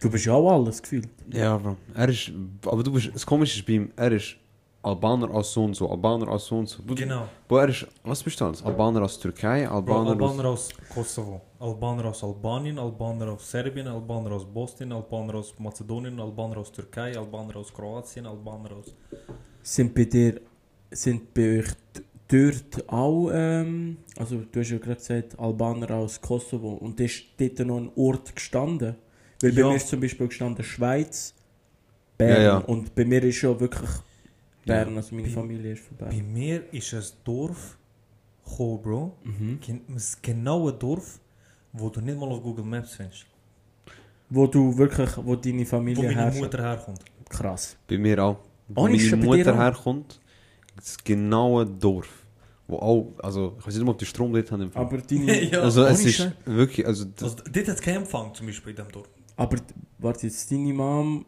Du bist ja auch alles gefühlt. Ja, Bro. Er ist, aber du bist, das Komische ist bei ihm, er ist Albaner als so und so, Albaner als so und so. Genau. Boah, er ist, was bist du alles? Albaner aus Türkei, Albaner aus Kosovo, Albaner aus Albanien, Albaner aus Serbien, Albaner aus Bosnien, Albaner aus Mazedonien, Albaner aus Türkei, Albaner aus Kroatien, Albaner aus... Sind bei euch dort auch, also du hast ja gerade gesagt, Albaner aus Kosovo, und da ist dort noch ein Ort gestanden? Weil bei mir ist zum Beispiel gestanden Schweiz, Bern und bei mir ist ja wirklich Bern, also meine Familie ist von Bern. Bei mir ist ein Dorf gekommen, Bro, das genaue Dorf, wo du nicht mal auf Google Maps findest. Wo du wirklich, wo deine Familie herkommt. Wo meine Mutter herkommt. Krass. Bei mir auch. Wo meine Mutter herkommt, das genaue Dorf. Wo auch, also ich weiß nicht, ob die Strom dort haben. Aber deine... ja, also es ist wirklich, also... Dort hat es keinen Empfang zum Beispiel in diesem Dorf. Aber, warte jetzt, deine Mom...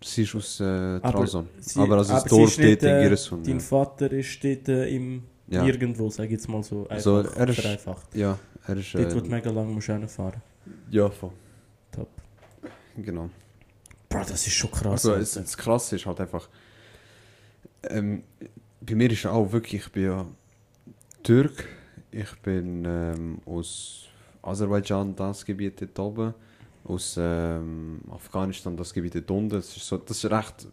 Sie ist aus Tarzan. Aber also das Dorf steht in Giresun. Dein Vater steht im irgendwo, sag ich jetzt mal so. Also, er ist vereinfacht. Ja, er ist... Dort, wo du mega lang musst reinfahren. Ja, voll. Top. Genau. Bro, das ist schon krass. Also, das Krasse ist halt einfach... bei mir ist auch wirklich... Ich bin ja Türk. Ich bin aus Aserbaidschan, das Gebiet dort oben. Aus Afghanistan, das Gebiet dort unten, das ist recht,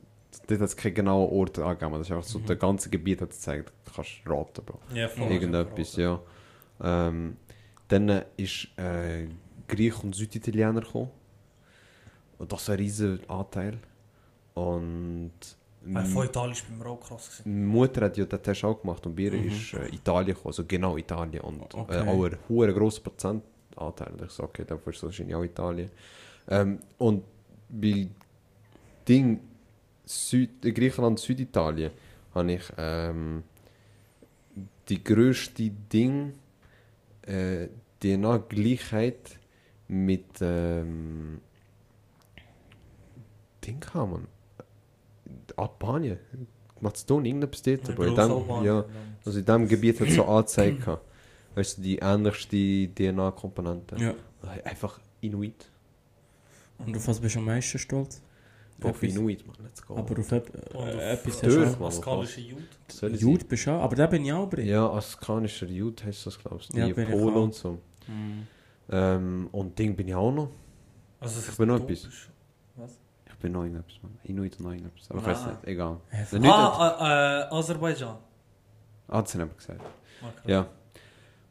dort hat es keinen genauen Ort angegeben, das ist einfach so, das ganze Gebiet hat es gezeigt, du kannst raten, Bro. Ja, irgendetwas, ja. Dann ist Griech und Süditaliener gekommen, Und doch so ein riesen Anteil. Und... Von Italien war bei mir auch krass. Meine Mutter hat ja den Test auch gemacht und bei ihr ist Italien gekommen, also genau Italien. Und okay. Auch ein hoher grosser Prozentanteil. Und ich so, okay, dann ist es wahrscheinlich auch Italien. Und bei Ding Griechenland, Süditalien habe ich die grösste Ding DNA-Gleichheit mit Ding haben man. Albanien, Mazedonien, irgendetwas dort. Ja, also in diesem Gebiet hat es so angezeigt. Weißt du, die ähnlichste DNA-Komponente. Ja. Einfach Inuit. Und auf was bist du am meisten stolz? Auf Inuit, man, let's go. Aber auf etwas hast du askanischer Jude. Jude bist du auch, aber da bin ich auch drin. Ja, askanischer Jude heißt das, glaubst du. Ja, Polen und so. Mhm. Und Ding bin ich auch noch. Also, ich bin noch etwas. Was? Ich bin noch irgendwas, man. Inuit und noch irgendwas. Aber ich weiß nicht, egal. Aserbaidschan. Ah, das haben wir gesagt. Okay. Ja.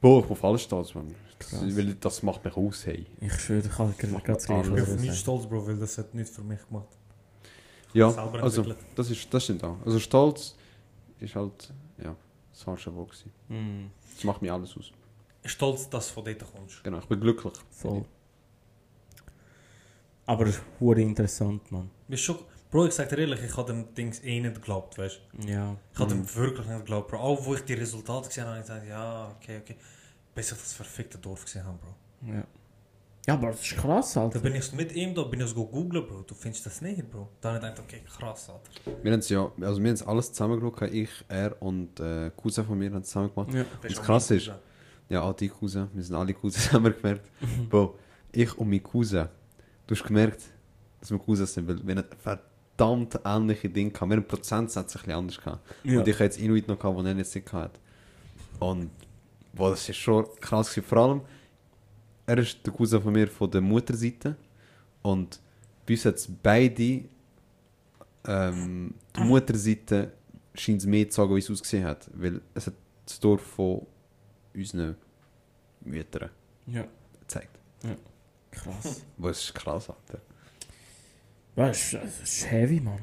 Boah, ich bin auf alles stolz, man. Weil das macht mich aus, hey. Ich schwöre, ich kann gerade das Gleiche. Ich bin auf mich stolz, Bro, weil das hat nichts für mich gemacht. Ja, also, das stimmt auch. Also stolz ist halt, ja, das war schon wohl gewesen. Mm. Das macht mir alles aus. Stolz, dass du von dort kommst. Genau, ich bin glücklich. Voll. Aber es ist verdammt interessant, man. Bro, ich sag dir ehrlich, ich habe dem Dings nicht geglaubt, weißt du? Ja. Ich habe dem wirklich nicht geglaubt, Bro. Auch wo ich die Resultate gesehen habe, habe ich gesagt, ja, okay. Bis ich das verfickte Dorf gesehen habe, Bro. Ja. Ja, aber das ist krass, Alter. Da bin ich mit ihm da, bin ich es googeln, Bro. Du findest das nicht, Bro. Dann habe ich gedacht, okay, krass, Alter. Wir haben es ja, also wir haben alles zusammen geschaut. Ich, er und Cousin von mir haben es zusammen gemacht. Ja. Und das krass ist, ja, auch die Cousin, wir sind alle Cousins, haben wir gemerkt. Bro, ich und mein Cousin. Du hast gemerkt, dass wir Cousins sind, weil wir hatten verdammt ähnliche Dinge. Wir hatten einen Prozentsatz ein bisschen anders. Ja. Und ich hatte jetzt Inuit noch, den er jetzt nicht hatte. Und boah, das war schon krass. Vor allem, er ist der Cousin von mir von der Mutterseite. Und bei uns hat es beide die Mutterseite scheint es mehr zu sagen, wie es ausgesehen hat. Weil es hat das Dorf von unseren Müttern gezeigt. Ja. Krass. Was ist krass, Alter? Weißt du, das ist heavy, Mann.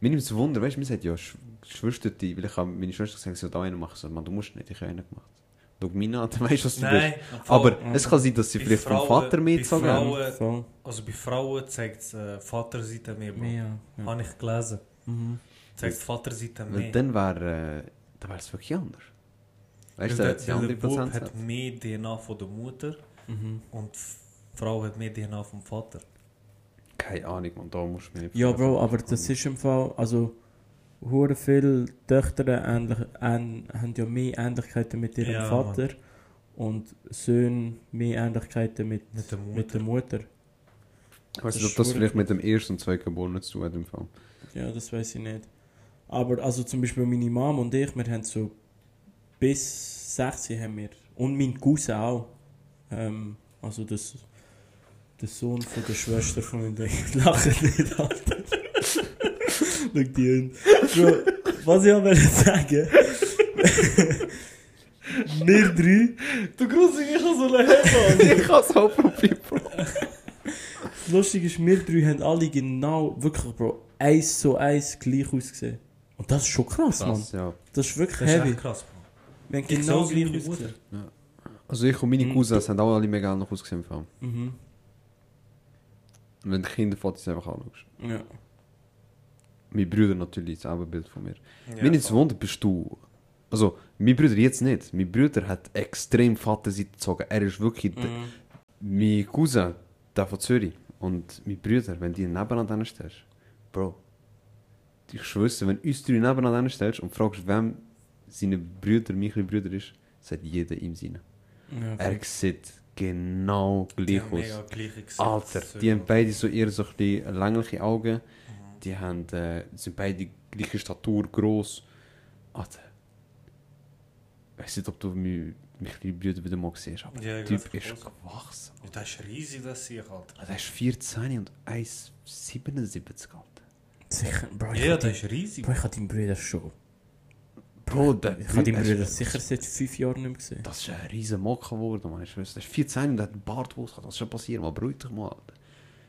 Mir nimmt es Wunder, weißt du, mir sagt ja Schwester, weil ich habe meine Schwester gesagt, sie hat auch einen gemacht. So, Mann, du musst nicht, ich habe einen gemacht. Schau mich an, dann weißt du, was du bist. Aber es kann sein, dass sie bei vielleicht Frauen, vom Vater mehr sagen haben. Also bei Frauen zeigt es Vaterseite mehr, Mann. Ja. Habe ich gelesen. Mhm. Zeigt es Vaterseite mehr. Weil dann wäre es wirklich anders. Weißt du, der Bub hat mehr DNA von der Mutter und die Frau hat mehr DNA vom Vater. Keine Ahnung, man, da musst du mehr... Ja, Bro, aber das ist im Fall... Also, sehr viele Töchter haben ja mehr Ähnlichkeiten mit ihrem Vater und Söhne mehr Ähnlichkeiten mit der Mutter. Ich weiss nicht, ob das vielleicht mit dem ersten und zweiten Geborenen zu tun hat im Fall. Ja, das weiss ich nicht. Aber also zum Beispiel meine Mom und ich, wir haben so... Bis 16 haben wir. Und mein Cousin auch. Also der Sohn von der Schwester von mir denkt, lacht nicht, Alter. Schau die hin. Bro, was ich auch wollte sagen. Wir drei. Du grüßt dich, ich kann so eine Hände. Ich kann es auch probieren, Bro. Das Lustige ist, wir drei haben alle genau, wirklich, Bro, 1 zu 1 gleich ausgesehen. Und das ist schon krass, Mann. Ja. Das ist wirklich heavy. Echt krass, Bro. Wir haben genau gleich ausgesehen. Ja. Also ich und meine Cousins haben auch alle mega anders ausgesehen. Mhm. Und wenn die Kinderfotos einfach anschaust. Ja. Meine Brüder natürlich, das Ebenbild von mir. Ja, wenn jetzt wundert, bist du... Also, meine Brüder jetzt nicht. Mein Brüder hat extrem Vaterseite gezogen. Er ist wirklich... Mein Cousin, der von Zürich. Und meine Brüder, wenn die nebeneinander stehst, Bro, ich schwöre, wenn du uns drei nebeneinander stellst und fragst, wem seine Brüder, mein kleiner Brüder ist, sagt jeder ihm seinen. Ja, er sieht genau gleich aus. Alter, die haben beide so eher so ein bisschen längliche Augen. Mhm. Die haben, sind beide gleiche Statur, gross. Alter, ich weiß nicht, ob du meine kleinen Brüder wieder mal siehst, aber der Typ ist gewachsen. Und das ist riesig, das sehe ich, Alter. Der ist 14 und 1,77, Alter. Sicher, Bro, ja, das ist riesig. Bro, ich habe deinen Bruder schon... Bro, ich habe deinen Bruder sicher seit 5 Jahren nicht mehr gesehen. Das ist ein riesen Mocker geworden, meine Schwester. Das ist 14 und hat einen Bart rausgekommen. Das ist schon passiert, man brüllt dich mal.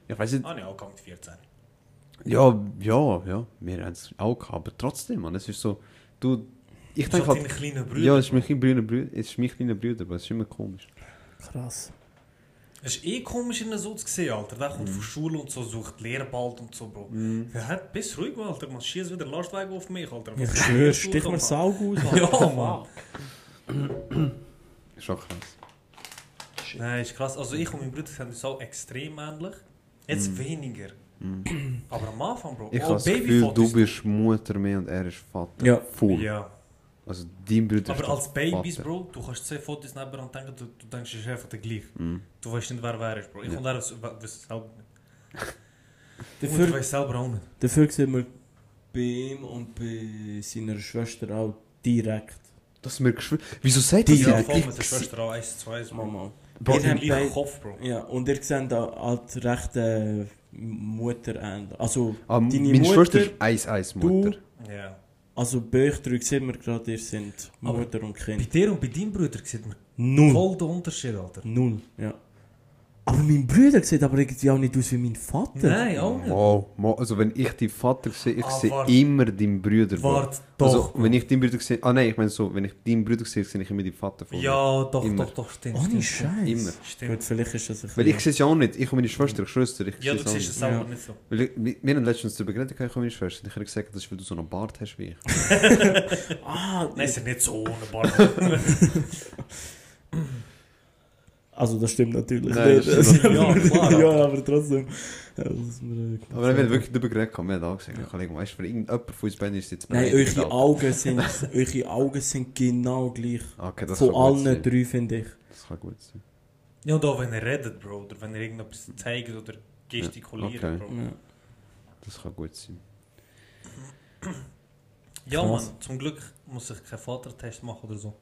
Ich weiss nicht. Ah, ich auch mit 14. Ja. Wir haben es auch gehabt. Aber trotzdem, Mann, es ist so. Du, ich denke halt. Ja, es ist mein kleiner Bruder. Es ist mein kleiner Bruder, aber es ist immer komisch. Krass. Es ist eh komisch, ihn so zu sehen, Alter. Der kommt von Schule und so, sucht Lehrbald und so, Bro. Ja, bist ruhig, Alter. Man schießt wieder Lastwagen auf mich, Alter. Ich schwöre, stich mir Sau aus, Alter. Ja, Mann. Ist auch krass. Shit. Nein, ist krass. Also ich und mein Bruder sind uns auch extrem ähnlich. Jetzt weniger. Aber am Anfang, Bro. Ich habe das Gefühl, du bist Mutter mehr und er ist Vater. Ja. Voll. Ja. Also dein Bruder. Aber als Babys, Vater. Bro, du kannst 10 Fotos nebeneinander denken, du denkst, es ist einfach der gleiche. Du weißt nicht, wer ist, Bro. Ich und er wissen es selber nicht. Und ich weiß selber auch nicht. Dafür sehen wir bei ihm und bei seiner Schwester auch direkt. Dass wir wieso seid ihr direkt? Ja, voll mit der Schwester auch 1-2 Mama. Bro, ihr habt gleichen Kopf, Bro. Ja, und ihr seht halt recht Mutterende. Also, deine meine Mutter, Schwester ist 1-1 Mutter. Ja. Also bei euch drei sieht man gerade, ihr sind Mutter und Kind. Bei dir und bei deinem Bruder sieht man null. Voll den Unterschied, Alter. Null, ja. Aber mein Bruder sieht aber irgendwie auch nicht aus wie mein Vater. Nein, auch nicht. Wow. Also wenn ich deinen Vater sehe, ich sehe immer deinen Bruder. Warte, doch. Also wenn ich deinen Bruder sehe, nein, ich meine so, wenn ich deinen Bruder sehe, sehe ich immer deinen Vater vor mir. Ja, doch, stimmt. Ohne Scheiß. Immer. Stimmt. Gut, vielleicht ist das ein weil ich sehe es ja auch nicht, ich und meine Schwester. Ich ja, du siehst es selber nicht so. Weil wir haben letztens darüber geredet, ich und meine Schwester. Ich habe gesagt, das ist, weil du so einen Bart hast wie ich. Nein, ist ja nicht so ohne Bart. Also das stimmt natürlich. Nein, das stimmt natürlich. Ja, klar, ja, aber trotzdem. Ja, aber wenn wir wirklich darüber geredet haben, wir haben auch gesagt, Kollege, weißt du, für irgendjemand von uns beiden ist jetzt bereit. Nein, eure Augen sind genau gleich. Okay, das von allen sein. Drei, finde ich. Das kann gut sein. Ja, und auch wenn ihr redet, Bro, oder wenn ihr irgendetwas zeigt oder gestikuliert, ja, okay. Bro. Ja. Das kann gut sein. Ja, Mann, zum Glück muss ich keinen Vatertest machen oder so.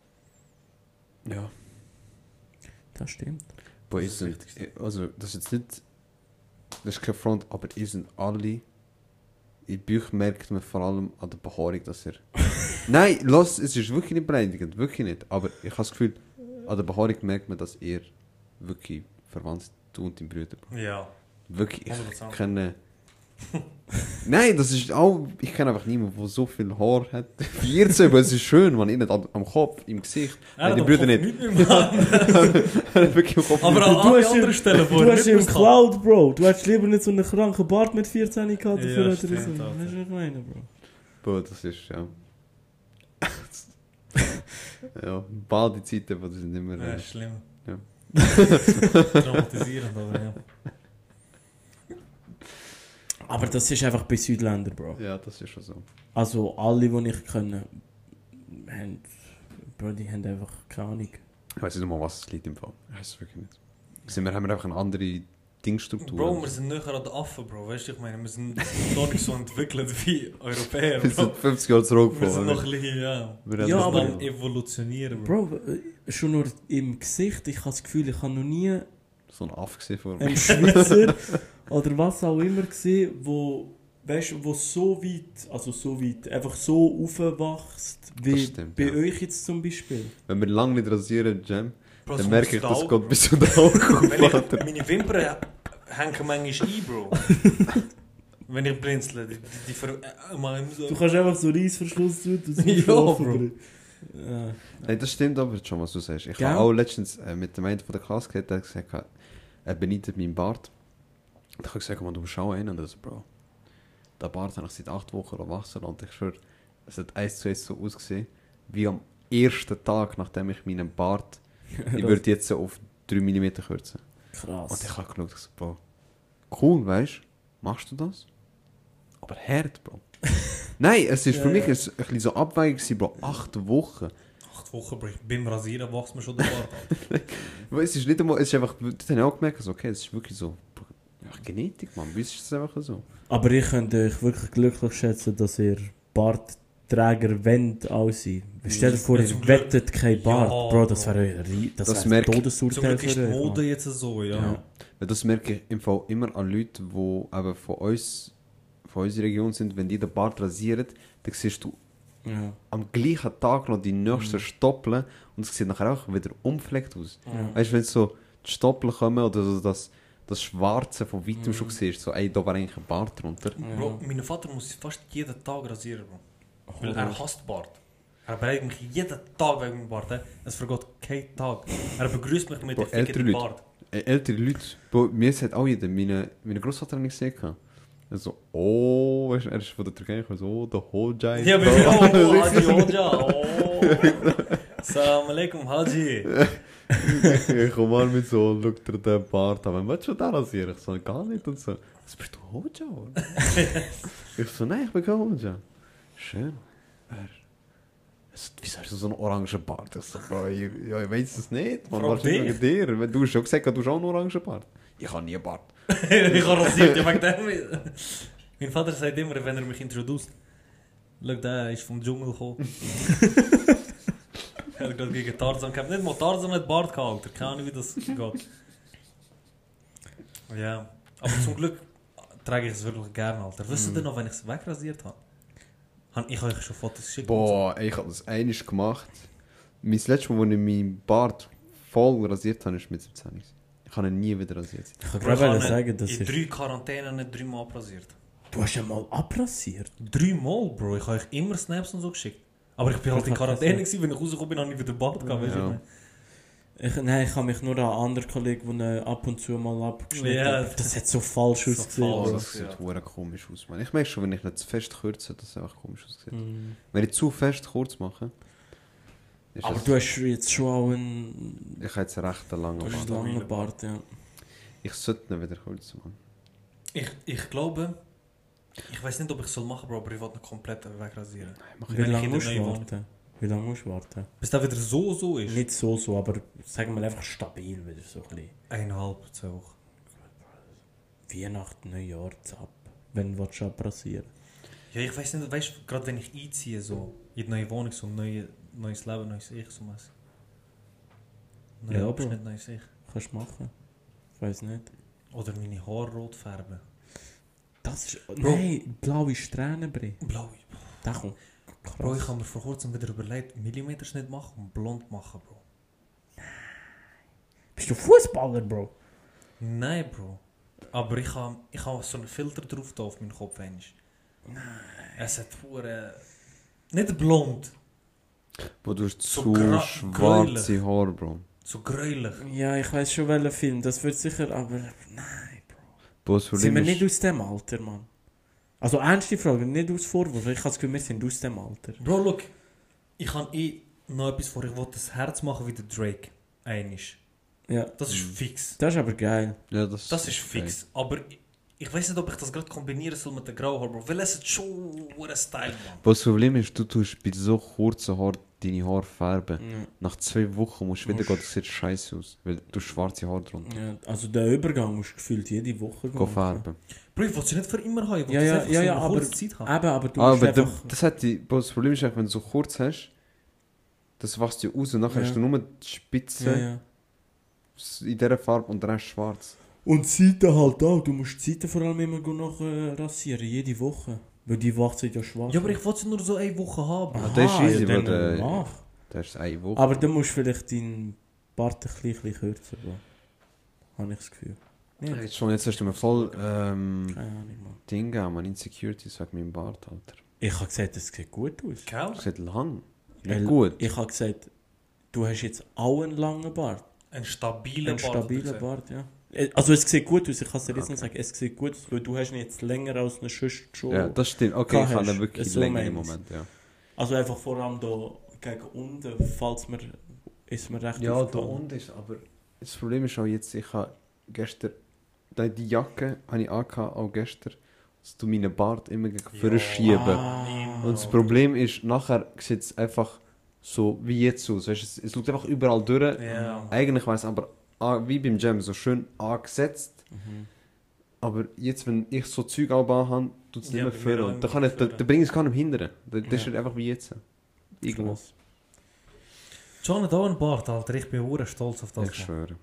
Ja. Das stimmt. Boah, das ist also, das ist jetzt nicht. Das ist kein Front, aber ihr sind alle. In Büchern merkt man vor allem an der Behaarung, dass ihr. Nein, los, es ist wirklich nicht beleidigend, wirklich nicht. Aber ich habe das Gefühl, an der Behaarung merkt man, dass ihr wirklich verwandt seid, du und dein Bruder. Ja. Wirklich, ich kenne. Nein, das ist auch. Ich kenne einfach niemanden, der so viel Haar hat. Wie ihr zu, aber es ist schön, man. Innen am Kopf, im Gesicht. Nein, die Brüder nicht. Aber an anderen Stellen, Bro. Du hast im Cloud, Bro. Du hättest lieber nicht so einen kranken Bart mit 14 gehabt. Dafür hättest du das nicht. Das ist nicht meine, Bro. Bro, das ist ja. Ja, Badezeiten, die sind immer. Ja, schlimm. Ja. Traumatisierend, aber ja. Aber das ist einfach bei Südländern, Bro. Ja, das ist schon so. Also alle, die ich kenne, haben einfach keine Ahnung. Ich weiß nicht mal, was es liegt im Fall. Ich weiß es wirklich nicht. Wir haben einfach eine andere Dingstruktur. Bro, wir sind näher an den Affen, Bro. Weißt du, ich meine, wir sind noch nicht so entwickelt wie Europäer, Bro. Wir sind 50 Jahre zurück, Bro. Wir sind noch ein bisschen, ja. Wir aber evolutionieren, Bro. Bro, schon nur im Gesicht, ich habe das Gefühl, ich habe noch nie... So ein Aff gesehen vor mir. Ein Schweizer oder was auch immer gesehen, wo so weit, einfach so aufwachst, wie stimmt, bei euch jetzt zum Beispiel. Wenn wir lange nicht rasieren, Jam, Bro, dann merke ich, dass es gerade bis zu den Augen kommt. Meine Wimpern hängen manchmal ein, Bro. Wenn ich blinzle. Du kannst einfach so Reissverschluss tun. Ja, Bro. Ja. Nein, das stimmt aber schon, was du sagst. Ich habe auch letztens mit dem einen von der Klasse geredet, der gesagt hat, er beneidet meinen Bart. Da habe ich gesagt, man, du schau einen und so, Bro. Der Bart habe ich seit 8 Wochen erwachsen und ich schwöre, es hat 1 zu 1 so ausgesehen, wie am ersten Tag, nachdem ich meinen Bart, ich würde jetzt so auf 3 mm kürzen. Krass. Und ich habe geschaut, Bro, cool, weißt du, machst du das? Aber hart, Bro. Nein, es ist für mich ein bisschen so Abweichung gewesen, Bro. 8 Wochen. 8 Wochen, Bro. Beim Rasieren wächst mir schon der Bart. Es ist nicht einmal, es ist einfach, das habe ich auch gemerkt, also okay, es ist wirklich so, Genetik, Mann, wisst ihr es einfach so. Aber ich könnte euch wirklich glücklich schätzen, dass ihr Bartträger wendet aussehen. Stell dir vor, ihr wettet kein Bart, ja, Bro, das wäre ein Todesurteil für euch. Zum Glück ist die Mode jetzt so, ja. Das merke ich im Fall immer an Leuten, die eben von unserer Region sind, wenn die den Bart rasieren, dann siehst du am gleichen Tag noch die nächsten Stoppeln und es sieht nachher auch wieder umfleckt aus. Ja. Weißt du, wenn so die Stoppeln kommen oder so, dass das Schwarze von weitem schon siehst, so, ey, da war eigentlich ein Bart drunter. Ja. Bro, mein Vater muss fast jeden Tag rasieren, Bro. Oh. Weil er hasst Bart. Er bereitet mich jeden Tag wegen meinem Bart. Es vergeht kein Tag. Er begrüßt mich mit dem fickenden Bart. Ältere Leute, Bro, mir hat auch jeder, meine Großvater nicht gesehen. Er so, oh, weißt du, er ist von der Türkei, so, oh, der Hoca. Ja, aber ich oh, Haji, Hoca, oh. Salam alaikum, Haji. Ich komme mal mit so, look dir den Bart an, willst du da rasieren? Ich so, gar nicht und so. Was bist du, Hoca? Ich so, nein, ich bin kein Hoca. Schön. Wieso hast du so einen orangen Bart? Ich so, Bro, ich weiss es nicht. Man, was ist dir? Du hast schon gesagt, du hast auch einen orangen Bart. Ich habe nie einen Bart. Ich habe rasiert, ja, wegen dem. Mein Vater sagt immer, wenn er mich introduziert, schau, der ist vom Dschungel gekommen. Er hat gerade gegen Tarzan gehabt. Nicht mal Tarzan mit Bart gehabt, Alter. Keine Ahnung, wie das geht. Ja, aber zum Glück trage ich es wirklich gerne, Alter. Wisst ihr noch, wenn ich es wegrasiert habe? Ich habe euch schon Fotos geschickt. Boah, ich habe das einiges gemacht. Mein letztes Mal, als ich meinen Bart voll rasiert habe, war mit 17. Ich habe ihn nie wieder rasiert. Ich kann gerade sagen, dass ich... in 3 Quarantänen nicht 3 Mal abrasiert. Du hast ihn mal abrasiert? 3 Mal, Bro. Ich habe euch immer Snaps und so geschickt. Aber ich bin halt in Quarantäne gewesen. Wenn ich rausgekommen bin, habe ich wieder Bart gehabt. Ja. Nein, ich habe mich nur an einen anderen Kollegen, der ab und zu mal abgeschnitten hat. Das hat so falsch ausgesehen. Das sieht komisch aus. Man. Ich merke schon, wenn ich nicht zu fest kürze, dass es einfach komisch aussieht. Wenn ich zu fest kurz mache... Aber du hast jetzt schon auch einen... Ich habe jetzt einen recht langen Bart. Du hast einen langen Bart, ja. Ich sollte ihn wieder kurz machen. Ich glaube... Ich weiß nicht, ob ich es machen soll, aber ich wollte ihn komplett wegrasieren. Wie lange musst du warten? Wie lange musst du warten? Bis das wieder so ist? Nicht so, aber sagen wir einfach stabil wieder so ein bisschen. 1,5 Wochen. Weihnachten, Neujahr, zapp. Wenn du abrasieren willst. Ja, ich weiß nicht, weißt du, gerade wenn ich einziehe, so in die neue Wohnung, so neues Leben, neues Ich, so was. Ja, aber nicht neues Ich. Kannst du machen. Ich weiß nicht. Oder meine Haare rot färben. Das ist... Bro. Nein, blaue Strähnenbrille. Blaue. Das kommt krass. Bro, ich habe mir vor kurzem wieder überlegt, Millimeterschnitt machen und blond machen, Bro. Nein. Bist du Fußballer, Bro? Nein, Bro. Aber ich habe so einen Filter drauf da auf meinen Kopf. Nein. Es hat pure... Nicht blond. Bro, du hast so schwarze Haare, Bro. So gräulich. Ja, ich weiß schon, welchen Film. Das wird sicher, aber... Nein, Bro. Sind wir nicht aus dem Alter, Mann? Also ernste Frage, nicht aus Vorwurf. Ich habe das Gefühl, wir sind aus dem Alter. Bro, look. Ich habe noch etwas vor. Ich wollte das Herz machen wie der Drake. Einisch. Ja. Das ist fix. Das ist aber geil. Ja, das ist fix. Geil. Aber... Ich weiß nicht, ob ich das gerade kombinieren soll mit den grauen Haaren, Bro. Weil es ist schon ein Style, Mann. Das Problem ist, du tust bei so kurzen Haaren deine Haare färben. Ja. Nach 2 Wochen musst du wieder gehen, das sieht scheiße aus. Weil du schwarze Haare drunter. Ja, also der Übergang musst du gefühlt jede Woche gehen färben. Bro, ich will sie nicht für immer haben. Ja, ja, ja, ja, aber Zeit haben. Aber du musst einfach... Das Problem ist einfach, wenn du so kurz hast, das wächst dir raus und nachher hast du nur die Spitze in dieser Farbe und der Rest schwarz. Und die Seiten halt auch. Du musst die Seiten vor allem immer noch rasieren, jede Woche. Weil die Wacht sind ja schwarz. Ja, aber ich wollte sie nur so 1 Woche haben. Aha, das ist easy, ja, weil das ist 1 Woche. Aber dann musst du vielleicht deinen Bart ein bisschen kürzer machen. Habe ich das Gefühl. Ja. Jetzt hast du mir voll Dinge an meine Insecurities wegen meinem Bart, Alter. Ich habe gesagt, es sieht gut aus. Gell? Es sieht lang. Nicht gut. Ich habe gesagt, du hast jetzt auch einen langen Bart. Einen stabilen Bart, ja. Also es sieht gut aus, ich kann es dir jetzt nicht sagen, es sieht gut aus, weil du hast ihn jetzt länger als eine Schüssel schon. Ja, das stimmt, okay, ich habe ihn wirklich so länger im Moment, ja. Also einfach vor allem da gegen unten, falls man, ist mir recht aufgefallen. Ja, da unten ist, aber das Problem ist auch jetzt, ich habe gestern, die Jacke habe ich auch gestern, dass du meinen Bart immer vorschieben. Ah, und das Problem ist, nachher sieht es einfach so wie jetzt aus, weißt, es schaut einfach überall durch, eigentlich weiss aber... wie beim Gym, so schön angesetzt. Aber jetzt, wenn ich so Zeug anbauen habe, tut es nicht mehr führen. Dann bringe ich es gar nicht hindern. Das ist einfach wie jetzt. Irgendwas. John hat auch einen Bart, Alter. Ich bin auch stolz auf das. Ich schwöre.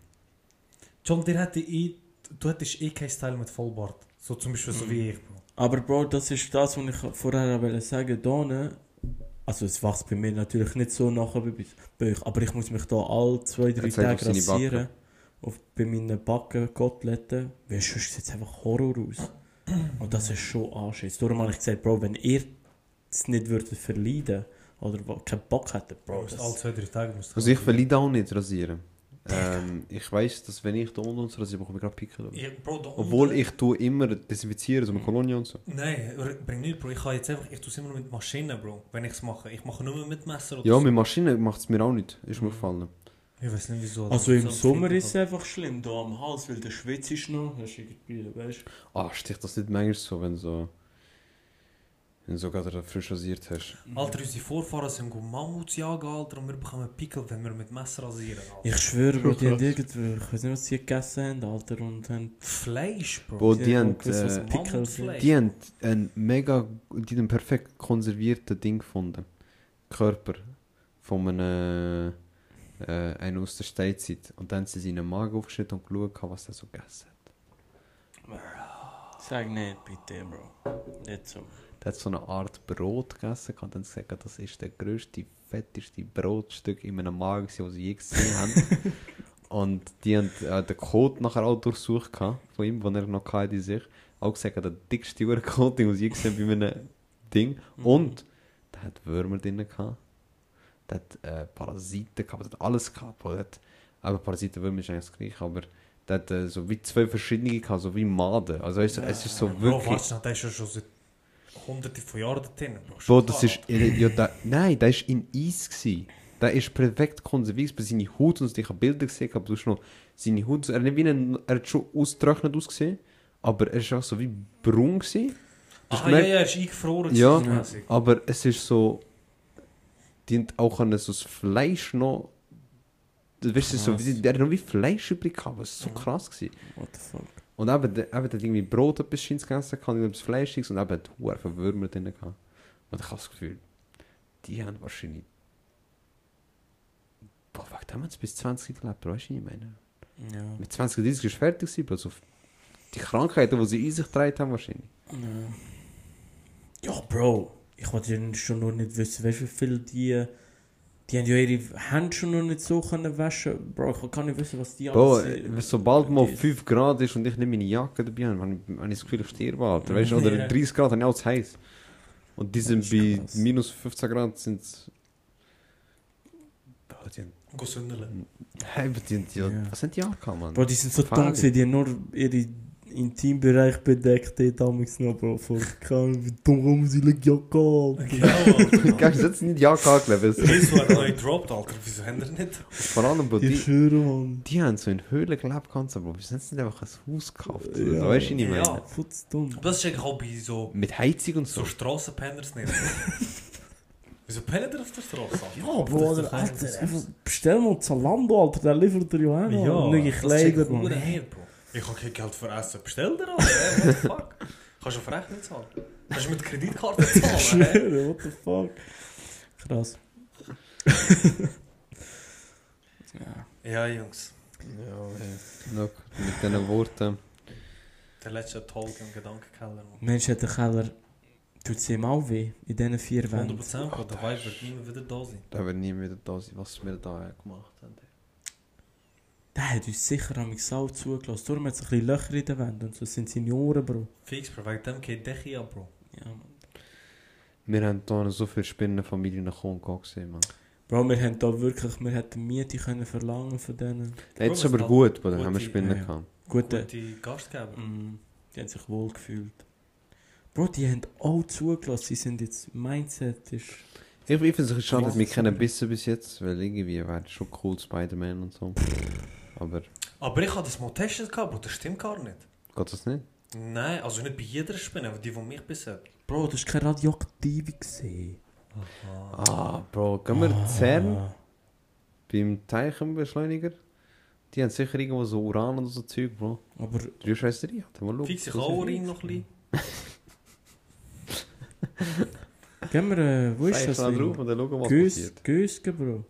John, du hättest keinen Style mit Vollbart. So zum Beispiel so wie ich. Aber Bro, das ist das, was ich vorher sagen wollte. Also es wächst bei mir natürlich nicht so nachher bei euch. Aber ich muss mich da alle 2-3 Tage rasieren. bei meinen Backen-Koteletten, weil sonst sieht es einfach Horror aus. Und das ist schon Anschiss. Darum habe ich gesagt, Bro, wenn ihr es nicht würdet verleiden oder keinen Bock hättet, Bro. Das alle zwei, drei Tage musst du. Also ich verleide auch nicht rasieren. Ich weiss, dass wenn ich da unten und so rasiere, bekomme ich gerade Pickel. Ja, Bro, obwohl ich tue immer desinfizieren, so mit Kolonie und so. Nein, bring nicht, Bro. Ich kann jetzt einfach, ich tue es immer nur mit Maschinen, Bro. Wenn ich es mache. Ich mache nur mehr mit Messer oder ja, so. Mit Maschinen macht es mir auch nicht. Ist mir gefallen. Ich weiß nicht wieso. Also im Sommer ist es einfach schlimm, da am Hals, weil der Schwitz ist noch. Hast du irgendwie, weißt du? Ah, sticht das nicht manchmal so, wenn so. Wenn du sogar frisch rasiert hast. Alter, unsere Vorfahren sind Mammuts jagen, Alter, und wir bekommen Pickel, wenn wir mit Messer rasieren, Alter. Ich schwöre, Bro, die haben irgendwie, ich weiß nicht, was sie gegessen haben, Alter, und haben... Fleisch, Bro. Bro, die haben ein mega, die haben perfekt konservierten Ding gefunden. Körper von einem aus der Steinzeit. Und dann haben sie seinen Magen aufgeschnitten und geschaut, was er so gegessen hat. Bro. Sag nicht, bitte, Bro. Nicht so. Der hat so eine Art Brot gegessen und dann gesagt, das ist der grösste, fetteste Brotstück in meinem Magen, das sie je gesehen haben. Und die haben den Code nachher auch durchsucht von ihm, den er noch hatte in sich. Auch gesagt, der dickste Code, den ich je gesehen habe bei meinem Ding. Und der hat Würmer drin gehabt. Der hat Parasiten gehabt, der hat alles gehabt. Aber Parasiten, Würmer ist eigentlich das Gleiche, aber... Der hat so wie zwei verschiedene gehabt, so wie Maden. Also es ist so wirklich... Bro, weißt du, der ist ja schon seit Hunderte von Jahren dort drin. Bro, das ist... Ja, nein, der war in Eis. Der ist perfekt konserviert. Bei seiner Haut, und ich habe Bilder gesehen, aber du hast noch seine Haut... Er hat, er hat schon ausgetrocknet ausgesehen, aber er war auch so wie braun. Er ist eingefroren. Ja, aber es ist so... Die haben auch an so das Fleisch noch... Weißt du, so, der hat noch wie Fleisch übrig gehabt, das war so krass gewesen. What the fuck? Und eben hat irgendwie Brot etwas Schins gegessen, etwas Fleischiges und eben hat verdammt Würmer drin gehabt. Und ich habe das Gefühl, die haben wahrscheinlich... Boah, wegen dem haben sie bis 20 gelebt, weißt du, ich meine? Ja. Mit 20, 30 ist fertig gewesen, also die Krankheiten, die sie in sich getragen haben, wahrscheinlich. Ja, Bro, ich wollte ja schon nur nicht wissen, weißt du, wie viel die... Die haben ja ihre Hände schon noch nicht so waschen. Bro, ich kann nicht wissen, was die alles sind. Sobald mal 5 Grad ist und ich nicht meine Jacke dabei habe, habe ich das Gefühl, ich sterbe, Alter. Weißt du, oder 30 Grad habe ich auch zu heiß. Und die sind bei krass. Minus 15 Grad sind es... Go Sünderlein. Hey, was sind die angekommen, Mann? Bro, die sind so dumm, die haben nur ihre Intimbereich bedeckt, die damals noch, Bro. Dumm rum, sie liegt Jacke an. Genau, Alter. Sie hat nicht Jacke angelegt. Wieso hat er neu gedroppt, Alter? Wieso haben er nicht? Vor allem, Bro, die haben so in Höhlen gelebt, ganze, Bro. Wieso haben sie nicht einfach ein Haus gekauft? Ja. Weißt du, ich meine? Ja, dumm. Aber das ist eigentlich auch bei so... Mit Heizung und so. So Strassenpenners nicht. Wieso pennt ihr auf der Straße? Ja, Bro, Alter, bestell mal Zalando, Alter. Der liefert dir ja auch. Ja, das ist Bro. Ich habe kein Geld für Essen. Bestell dir alles, ey, what the fuck? Kannst du auf Rechnung zahlen? Kannst du mit Kreditkarte zahlen, ich schwöre, what the fuck? Krass. Ja, Jungs. Ja, look, mit diesen Worten. Der letzte Talk im Gedankenkeller. Mensch, der Keller tut es ihm auch weh, in diesen 4 Wänden. 100%, aber der Weib wird nie mehr wieder da sein. Der wird nie mehr wieder da sein, was wir da gemacht haben. Der hat uns sicher am Sau zugelassen. Darum hat es ein bisschen Löcher in den Wänden und so sind seine Ohren, Bro. Fix, Bro, wegen dem geht dich an, Bro. Ja, Mann. Wir haben hier so viele Spinnenfamilien nach Kongo gesehen, Mann. Bro, wir haben da wirklich, wir hätten Miete können verlangen von denen. Jetzt ist aber gut, Bro, dann haben wir Spinnen gehabt. Gute Gastgeber. Die haben sich wohl gefühlt. Bro, die haben alle zugelassen, sie sind jetzt, Mindset ist... Ich finde es ein bisschen schade, dass wir keinen Bissen bis jetzt, weil irgendwie wäre schon cool, Spider-Man und so. Aber ich habe das mal getestet, Bro, das stimmt gar nicht. Geht das nicht? Nein, also nicht bei jeder Spinne, aber die mich bissen. Bro, das war keine radioaktive. Ah, Bro, gehen wir CERN beim Teilchenbeschleuniger. Die haben sicher irgendwo so Uran und so Zeug, Bro. Aber... Du scheiße dir, hat mal Luke. Fix ich auch Urin noch ein bisschen. Gehen wir, wo ist das? Drauf und dann schauen, was passiert. Gösgen, Bro.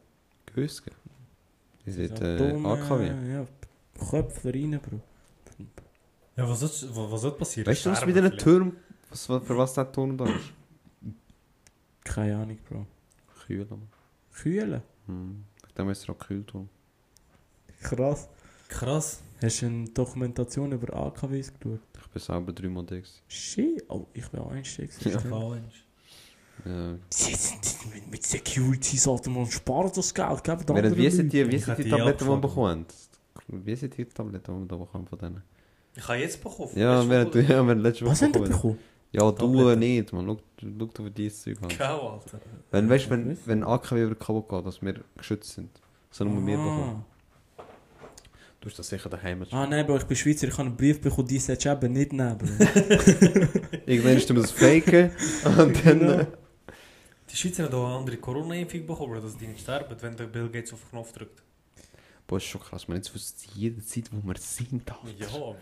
Gösgen? Ihr seid AKW. Ja, Köpfe rein, Bro. Ja, was wird passieren? Weißt du, was mit diesen Türmen, für was der Turm da ist? Keine Ahnung, Bro. Kühlen. Kühlen? Hm, dann müsst ihr auch kühl tun. Krass. Krass. Hast du eine Dokumentation über AKWs geschaut? Ich bin selber 3-mal da. Shit. Oh, ich bin auch eins da. Ja. Sie sind mit Security-Sorten und sparen das Geld. Wie sind die Tabletten, die man bekommt? Wie sind die Tabletten, die man da bekommt von denen? Ich habe jetzt bekommen. Ja, wir haben letztes Mal. Was haben die bekommen? Ja, du nicht, man. Schau dir für dieses Zeug an. Genau, Alter. Wenn AKW über Kabel geht, dass wir geschützt sind, sondern wir mehr bekommen. Du hast das sicher daheim. Nein, Bro, ich bin Schweizer, ich habe einen Brief bekommen, die sollst du eben nicht nehmen, Bro. Irgendwann ist das Faken und dann... Genau. Die Schweizer haben auch eine andere Corona-Impfung bekommen, dass die nicht sterben, wenn der Bill Gates auf den Knopf drückt. Boah, ist schon krass, man. Jetzt wusste es jede Zeit, wo wir sind, Alter. Ja, aber...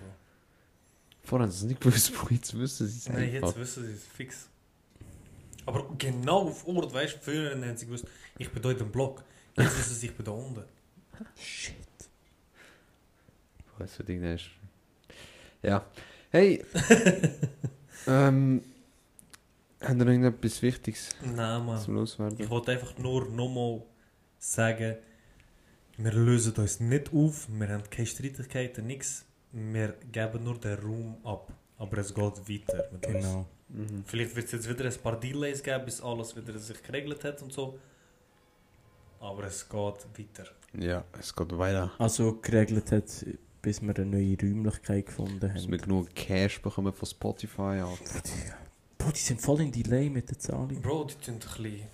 Vorher haben sie es nicht gewusst, Bro, jetzt wissen sie es einfach. Nein, jetzt wissen sie es fix. Aber genau auf Ort, weißt du, früher haben sie gewusst, ich bin da in dem Block. Jetzt wissen sie, ich bin da unten. Shit. Was für ist. Ja. Hey! Haben wir noch irgendetwas Wichtiges? Nein, Mann. Zum Loswerden? Ich wollte einfach nur nochmal sagen, wir lösen uns nicht auf, wir haben keine Streitigkeiten, nichts. Wir geben nur den Raum ab. Aber es geht weiter mit uns. Genau. Mhm. Vielleicht wird es jetzt wieder ein paar Delays geben, bis alles wieder sich geregelt hat und so. Aber es geht weiter. Ja, es geht weiter. Also geregelt hat, bis wir eine neue Räumlichkeit gefunden haben. Bis wir genug Cash bekommen von Spotify. Boah, die sind voll in Delay mit den Zahlungen. Bro, die sind ein bisschen...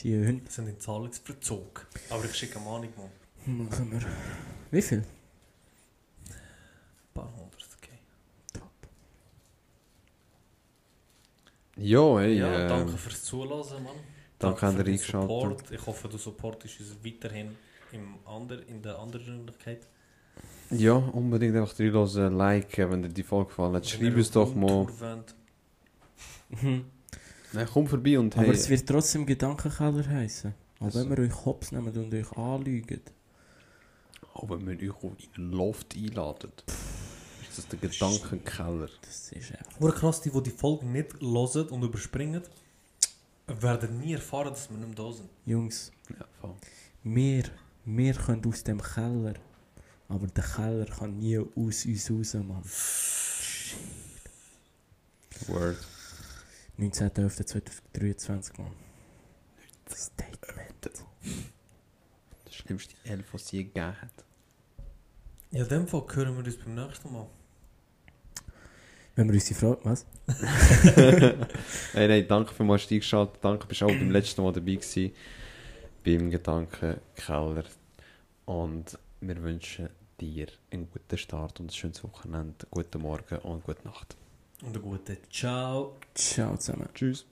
Die Hunde sind in Zahlungsverzug. Aber ich schicke eine Mahnung, Mann. Machen wir... Wie viel? Ein paar hundert, okay. Top. Jo, ey. Ja, danke fürs Zuhören, Mann. Danke an den Support. Ich hoffe, du supportest uns weiterhin in der anderen Möglichkeit. Ja, unbedingt einfach reinhören, liken, wenn dir die Folge gefallen. Schreib uns doch mal. Nein, komm vorbei und hey. Aber es wird trotzdem Gedankenkeller heißen. Auch wenn wir euch hops nehmen und euch anlügen. Auch wenn wir euch in den Loft einladen. Ist das der Gedankenkeller? Das ist echt. Nur krass, die Folge nicht hören und überspringen, werden nie erfahren, dass wir nicht mehr da sind. Jungs. Ja, voll. Wir können aus dem Keller, aber der Keller kann nie aus uns raus, Mann. Shit. Word. 19.11.2023, Mann. Statement. Das schlimmste Elf, was es je gegeben hat. Ja, in dem Fall hören wir uns beim nächsten Mal. Wenn wir uns die Frage... Was? Nein, danke vielmals, dass du eingeschaltet. Danke, bist auch beim letzten Mal dabei gewesen. Beim Gedankenkeller. Und wir wünschen dir einen guten Start und ein schönes Wochenende, guten Morgen und gute Nacht. Und einen guten Ciao. Ciao zusammen. Tschüss.